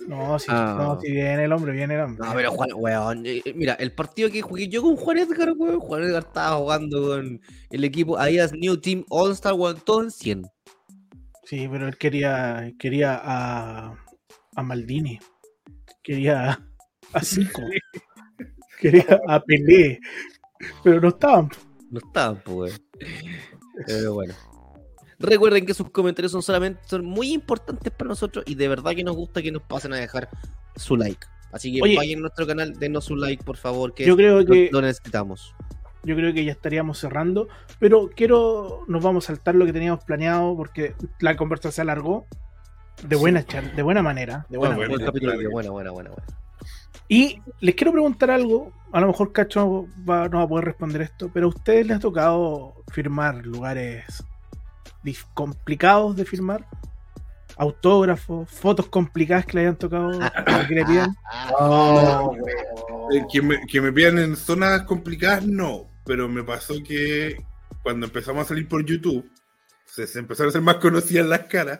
No, si, ah. no, si viene el hombre, viene el hombre. No, pero Juan, weón, mira, el partido que jugué yo con Juan Edgar, weón, Juan Edgar estaba jugando con el equipo Adidas New Team All-Star, weón, todo en cien. Sí, pero él quería, quería a, a Maldini, quería a Zico, quería a Pelé, pero no estaban. No estaban, pues, pero bueno. Recuerden que sus comentarios son solamente son muy importantes para nosotros y de verdad que nos gusta que nos pasen a dejar su like. Así que Oye, vayan a nuestro canal, denos su like, por favor, que, yo creo que lo, lo necesitamos. Yo creo que ya estaríamos cerrando, pero quiero, nos vamos a saltar lo que teníamos planeado porque la conversación se alargó de buena, sí. char, de buena manera. De buena, bueno, buena, buena, buena, buena, buena, buena, buena. Y les quiero preguntar algo, a lo mejor Cacho va, no va a poder responder esto, pero a ustedes les ha tocado firmar lugares... complicados de firmar, autógrafos, fotos complicadas que le hayan tocado, que le pidan. Oh, eh, que, me, que me pidan en zonas complicadas, no, pero me pasó que cuando empezamos a salir por YouTube, se, se empezaron a hacer más conocidas las caras,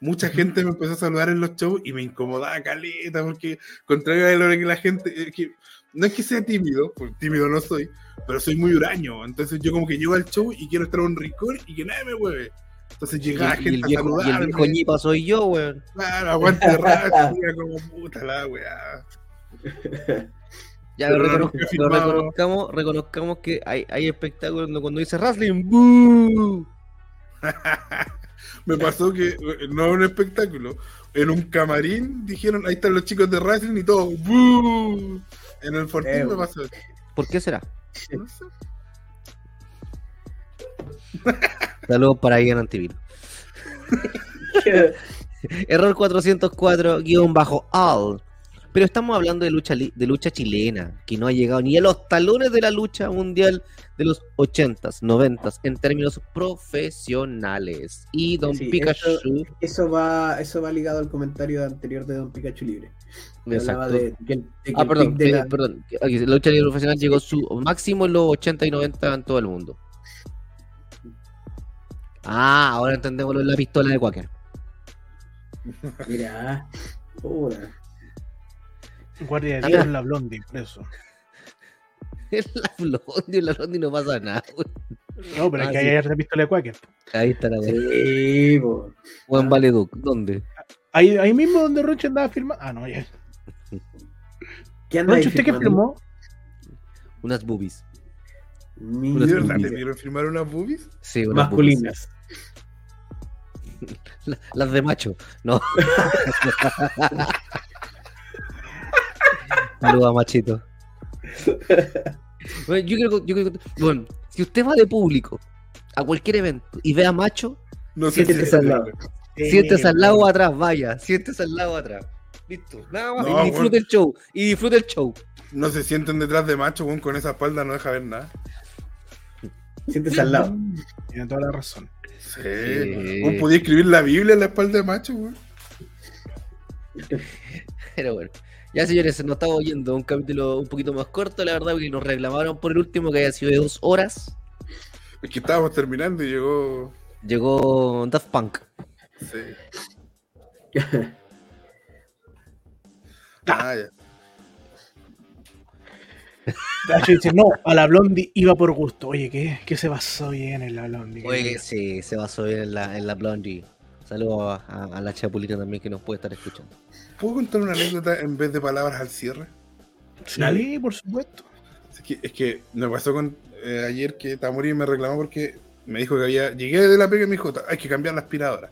mucha gente me empezó a saludar en los shows y me incomodaba caleta, porque contrario a lo que la gente... Eh, que, no es que sea tímido, porque tímido no soy, pero soy muy huraño, entonces yo como que llego al show y quiero estar en un rincón y que nadie me mueve. Entonces llega y, gente y viejo, a saludar. Y el coñipa soy yo, weón. Claro, aguante rato, como puta la weá. Ya, pero lo, reconoz- lo reconozcamos, reconozcamos que hay, hay espectáculos cuando, cuando dice wrestling, ¡bú! Me pasó que, no es un espectáculo, en un camarín dijeron, ahí están los chicos de wrestling y todo, ¡bú! En el Fortín eh, me pasó. ¿Por qué será? No sé. Saludos para Ian Antivino. Error cuatrocientos cuatro guión bajo all. Pero estamos hablando de lucha, de lucha chilena, que no ha llegado ni a los talones de la lucha mundial de los ochentas, noventas en términos profesionales. Y Don sí, Pikachu. Eso, eso va, eso va ligado al comentario anterior de Don Pikachu Libre. Exacto. De, de, de, ah, perdón, de la... perdón. La lucha libre profesional llegó su máximo en los ochenta y noventa en todo el mundo. Ah, ahora entendemos la pistola de Quaker. Mira, pura. Guardia de Dios, la Blondie, preso. La Blondie, la Blondie no pasa nada, güey. No, pero ah, es que sí. Hay la pistola de Quaker. Ahí está la sí, güey. Juan Valeduc, ¿dónde? Ahí, ahí mismo donde Ronchi andaba firmando. Ah, no, ya. Ronchi, ¿usted qué firmó? Unas boobies. ¿Le dieron firmar unas boobies? Sí, unas masculinas. Boobies. La, las de macho, no. Saluda, machito. Bueno, yo creo, yo creo, bueno, si usted va de público a cualquier evento y ve a macho, no sé siéntese si al lado. Eh, siéntese al lado o atrás, vaya. Siéntese al lado o atrás. Listo. Nada más. No, y disfrute bueno. el show. Y disfrute el show. No se sienten detrás de macho, bueno, con esa espalda no deja ver nada. Siéntese al lado. Tiene toda la razón. Sí. sí. ¿Cómo podía escribir la Biblia en la espalda de macho, güey? Pero bueno. Ya, señores, nos estamos oyendo un capítulo un poquito más corto, la verdad, porque nos reclamaron por el último que haya sido de dos horas. Es que estábamos terminando y llegó... Llegó Daft Punk. Sí. ah, ya. Dacho dice, no, a la Blondie iba por gusto. Oye, ¿qué, qué se basó bien en la Blondie? Oye, sí, se basó bien en la, en la Blondie. Saludos a, a, a la Chapulita también que nos puede estar escuchando. ¿Puedo contar una anécdota en vez de palabras al cierre? Sí, ¿Nadie? Por supuesto. Es que, es que me pasó con eh, ayer que Tamuri me reclamó porque me dijo que había... Llegué de la pega y me dijo, hay que cambiar la aspiradora.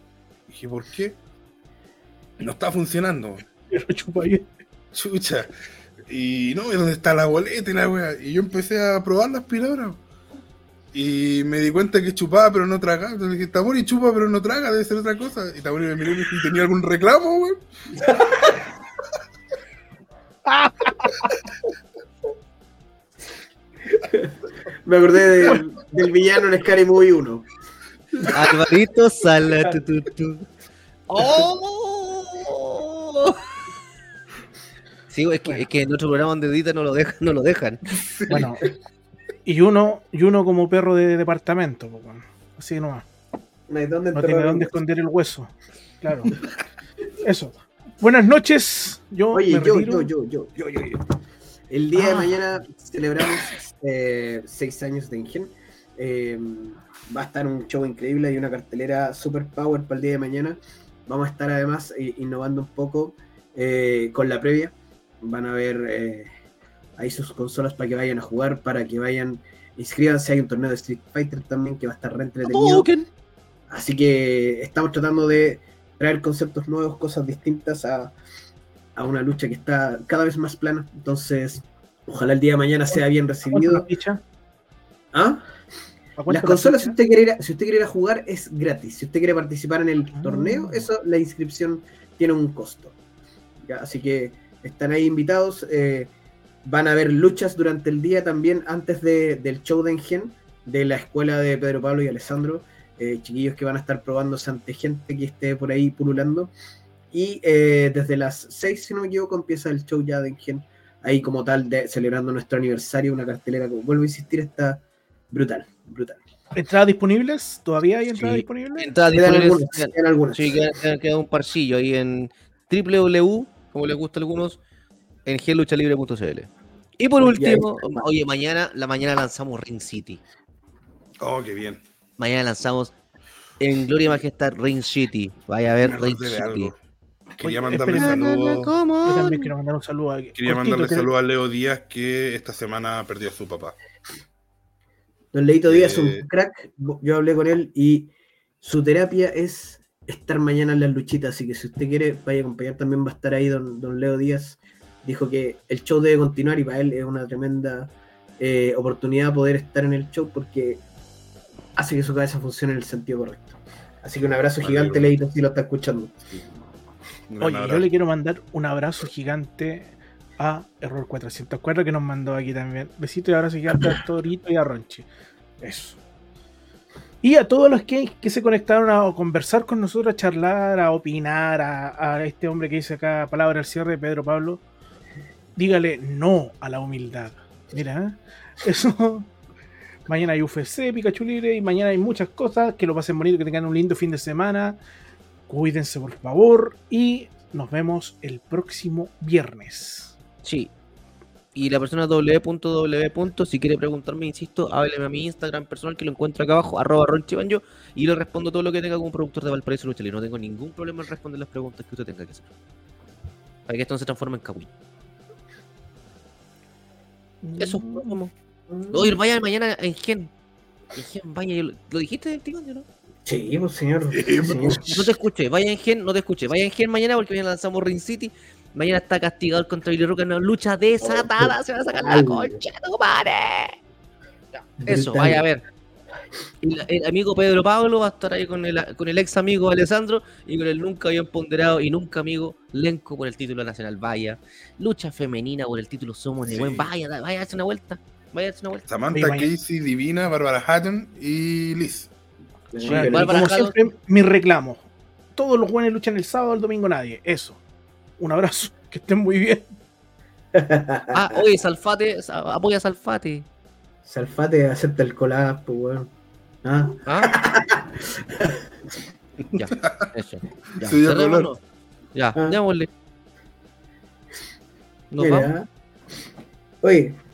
Y dije, ¿por qué? No está funcionando. Pero chupa bien. Chucha. Y no, ¿dónde está la boleta y la wea? Y yo empecé a probar la aspiradora. Y me di cuenta que chupaba pero no tragaba. Entonces dije, Tamuri chupa pero no traga, debe ser otra cosa. Y Tamuri me miró y me dijo, ¿tenía algún reclamo, güey? Me acordé del, del villano en Scary Movie uno. Alvarito Sala. Tu, tu, tu. ¡Oh! Sí, es que, es que en otro programa donde edita no lo dejan. No lo dejan. Sí. Bueno... Y uno, y uno como perro de departamento, po, así nomás. No, hay dónde no tiene dónde esconder el hueso. Claro. Eso. Buenas noches. Yo Oye, me yo, yo, yo, yo, yo, yo, yo. El día ah. de mañana celebramos eh, seis años de Ingen. Eh, va a estar un show increíble y una cartelera super power para el día de mañana. Vamos a estar además eh, innovando un poco eh, con la previa. Van a ver eh, ahí sus consolas para que vayan a jugar, para que vayan, inscríbanse. Hay un torneo de Street Fighter también que va a estar re entretenido. Así que estamos tratando de traer conceptos nuevos, cosas distintas a, a una lucha que está cada vez más plana. Entonces, ojalá el día de mañana sea bien recibido. ¿Ah? Las consolas, si usted quiere ir a, si usted quiere ir a jugar, es gratis. Si usted quiere participar en el torneo, eso, la inscripción tiene un costo. ¿Ya? Así que están ahí invitados. Eh, van a haber luchas durante el día también, antes de, del show de Engen, de la escuela de Pedro Pablo y Alessandro. Eh, chiquillos que van a estar probándose ante gente que esté por ahí pululando. Y eh, desde las seis, si no me equivoco, empieza el show ya de Engen. Ahí como tal, de, celebrando nuestro aniversario, una cartelera que, vuelvo a insistir, está brutal. Brutal. ¿Entradas disponibles? ¿Todavía hay entradas sí. disponibles? Entradas disponibles. Quedan algunas, algunas. Sí, queda, queda un parcillo ahí en doble u doble u doble u, como les gusta a algunos, en g lucha libre punto c l. Y por último, oye, mañana, la mañana lanzamos Ring City. Oh, qué bien. Mañana lanzamos en Gloria y Majestad Ring City. Vaya a ver Ring City. Algo. Quería Oye, mandarle saludos. Yo también quiero mandar un saludo a... Quería Cortito, mandarle saludos a Leo Díaz, que esta semana perdió a su papá. Don Leito Díaz es eh... un crack. Yo hablé con él y su terapia es estar mañana en las luchitas. Así que si usted quiere, vaya a acompañar. También va a estar ahí don, don Leo Díaz. Dijo que el show debe continuar y para él es una tremenda eh, oportunidad poder estar en el show, porque hace que su cabeza funcione en el sentido correcto. Así que un abrazo vale, gigante, bueno. Leito, si lo está escuchando. Sí. Oye, abrazo. Yo le quiero mandar un abrazo gigante a Error cuatrocientos cuatro, que nos mandó aquí también. Besito y abrazo gigante a Torito y a Ronchi. Eso. Y a todos los que, que se conectaron a conversar con nosotros, a charlar, a opinar, a, a este hombre que dice acá palabra al cierre, Pedro Pablo. Dígale no a la humildad. Mira, ¿eh? Eso... Mañana hay u efe ce, Pikachu Libre, y mañana hay muchas cosas. Que lo pasen bonito, que tengan un lindo fin de semana. Cuídense, por favor. Y nos vemos el próximo viernes. Sí. Y la persona doble u doble u doble u punto si quiere preguntarme, insisto, hábleme a mi Instagram personal, que lo encuentro acá abajo, arroba ronchibanjo, y le respondo todo lo que tenga como productor de Valparaíso Lucha Libre. No tengo ningún problema en responder las preguntas que usted tenga que hacer. Para que esto no se transforme en cabuy. Eso, vamos. Oye, vaya mañana en Gen. En Gen, vaya. ¿Lo dijiste del tío, no? Sí, pues señor. Sí, señor. No te escuché. Vaya en Gen, no te escuché. Vaya en Gen mañana, porque mañana lanzamos Ring City. Mañana está Castigado contra Billy Roca en una lucha desatada. Se va a sacar la concha, no pare. Eso, vaya a ver. El, el amigo Pedro Pablo va a estar ahí con el, con el ex amigo Alessandro y con el nunca bien ponderado y nunca amigo Lenco por el título nacional. Vaya. Lucha femenina por el título Somos de sí. Buen. Vaya, vaya, hace una vuelta. Vaya, Samantha, Casey, Divina, Barbara Hatton y Liz. Sí, bueno, Barbara como Hatton. Siempre, mi reclamo. Todos los buenos luchan el sábado, el domingo nadie. Eso. Un abrazo. Que estén muy bien. Ah, oye, Salfate. Apoya a Salfate. Salfate acepta el collab, pues, weón. Ah. ¿Ah? Ya, eso. Ya, sí, cerrémonos. Ya, ah. Démosle. Nos Mira. Vamos. Oye.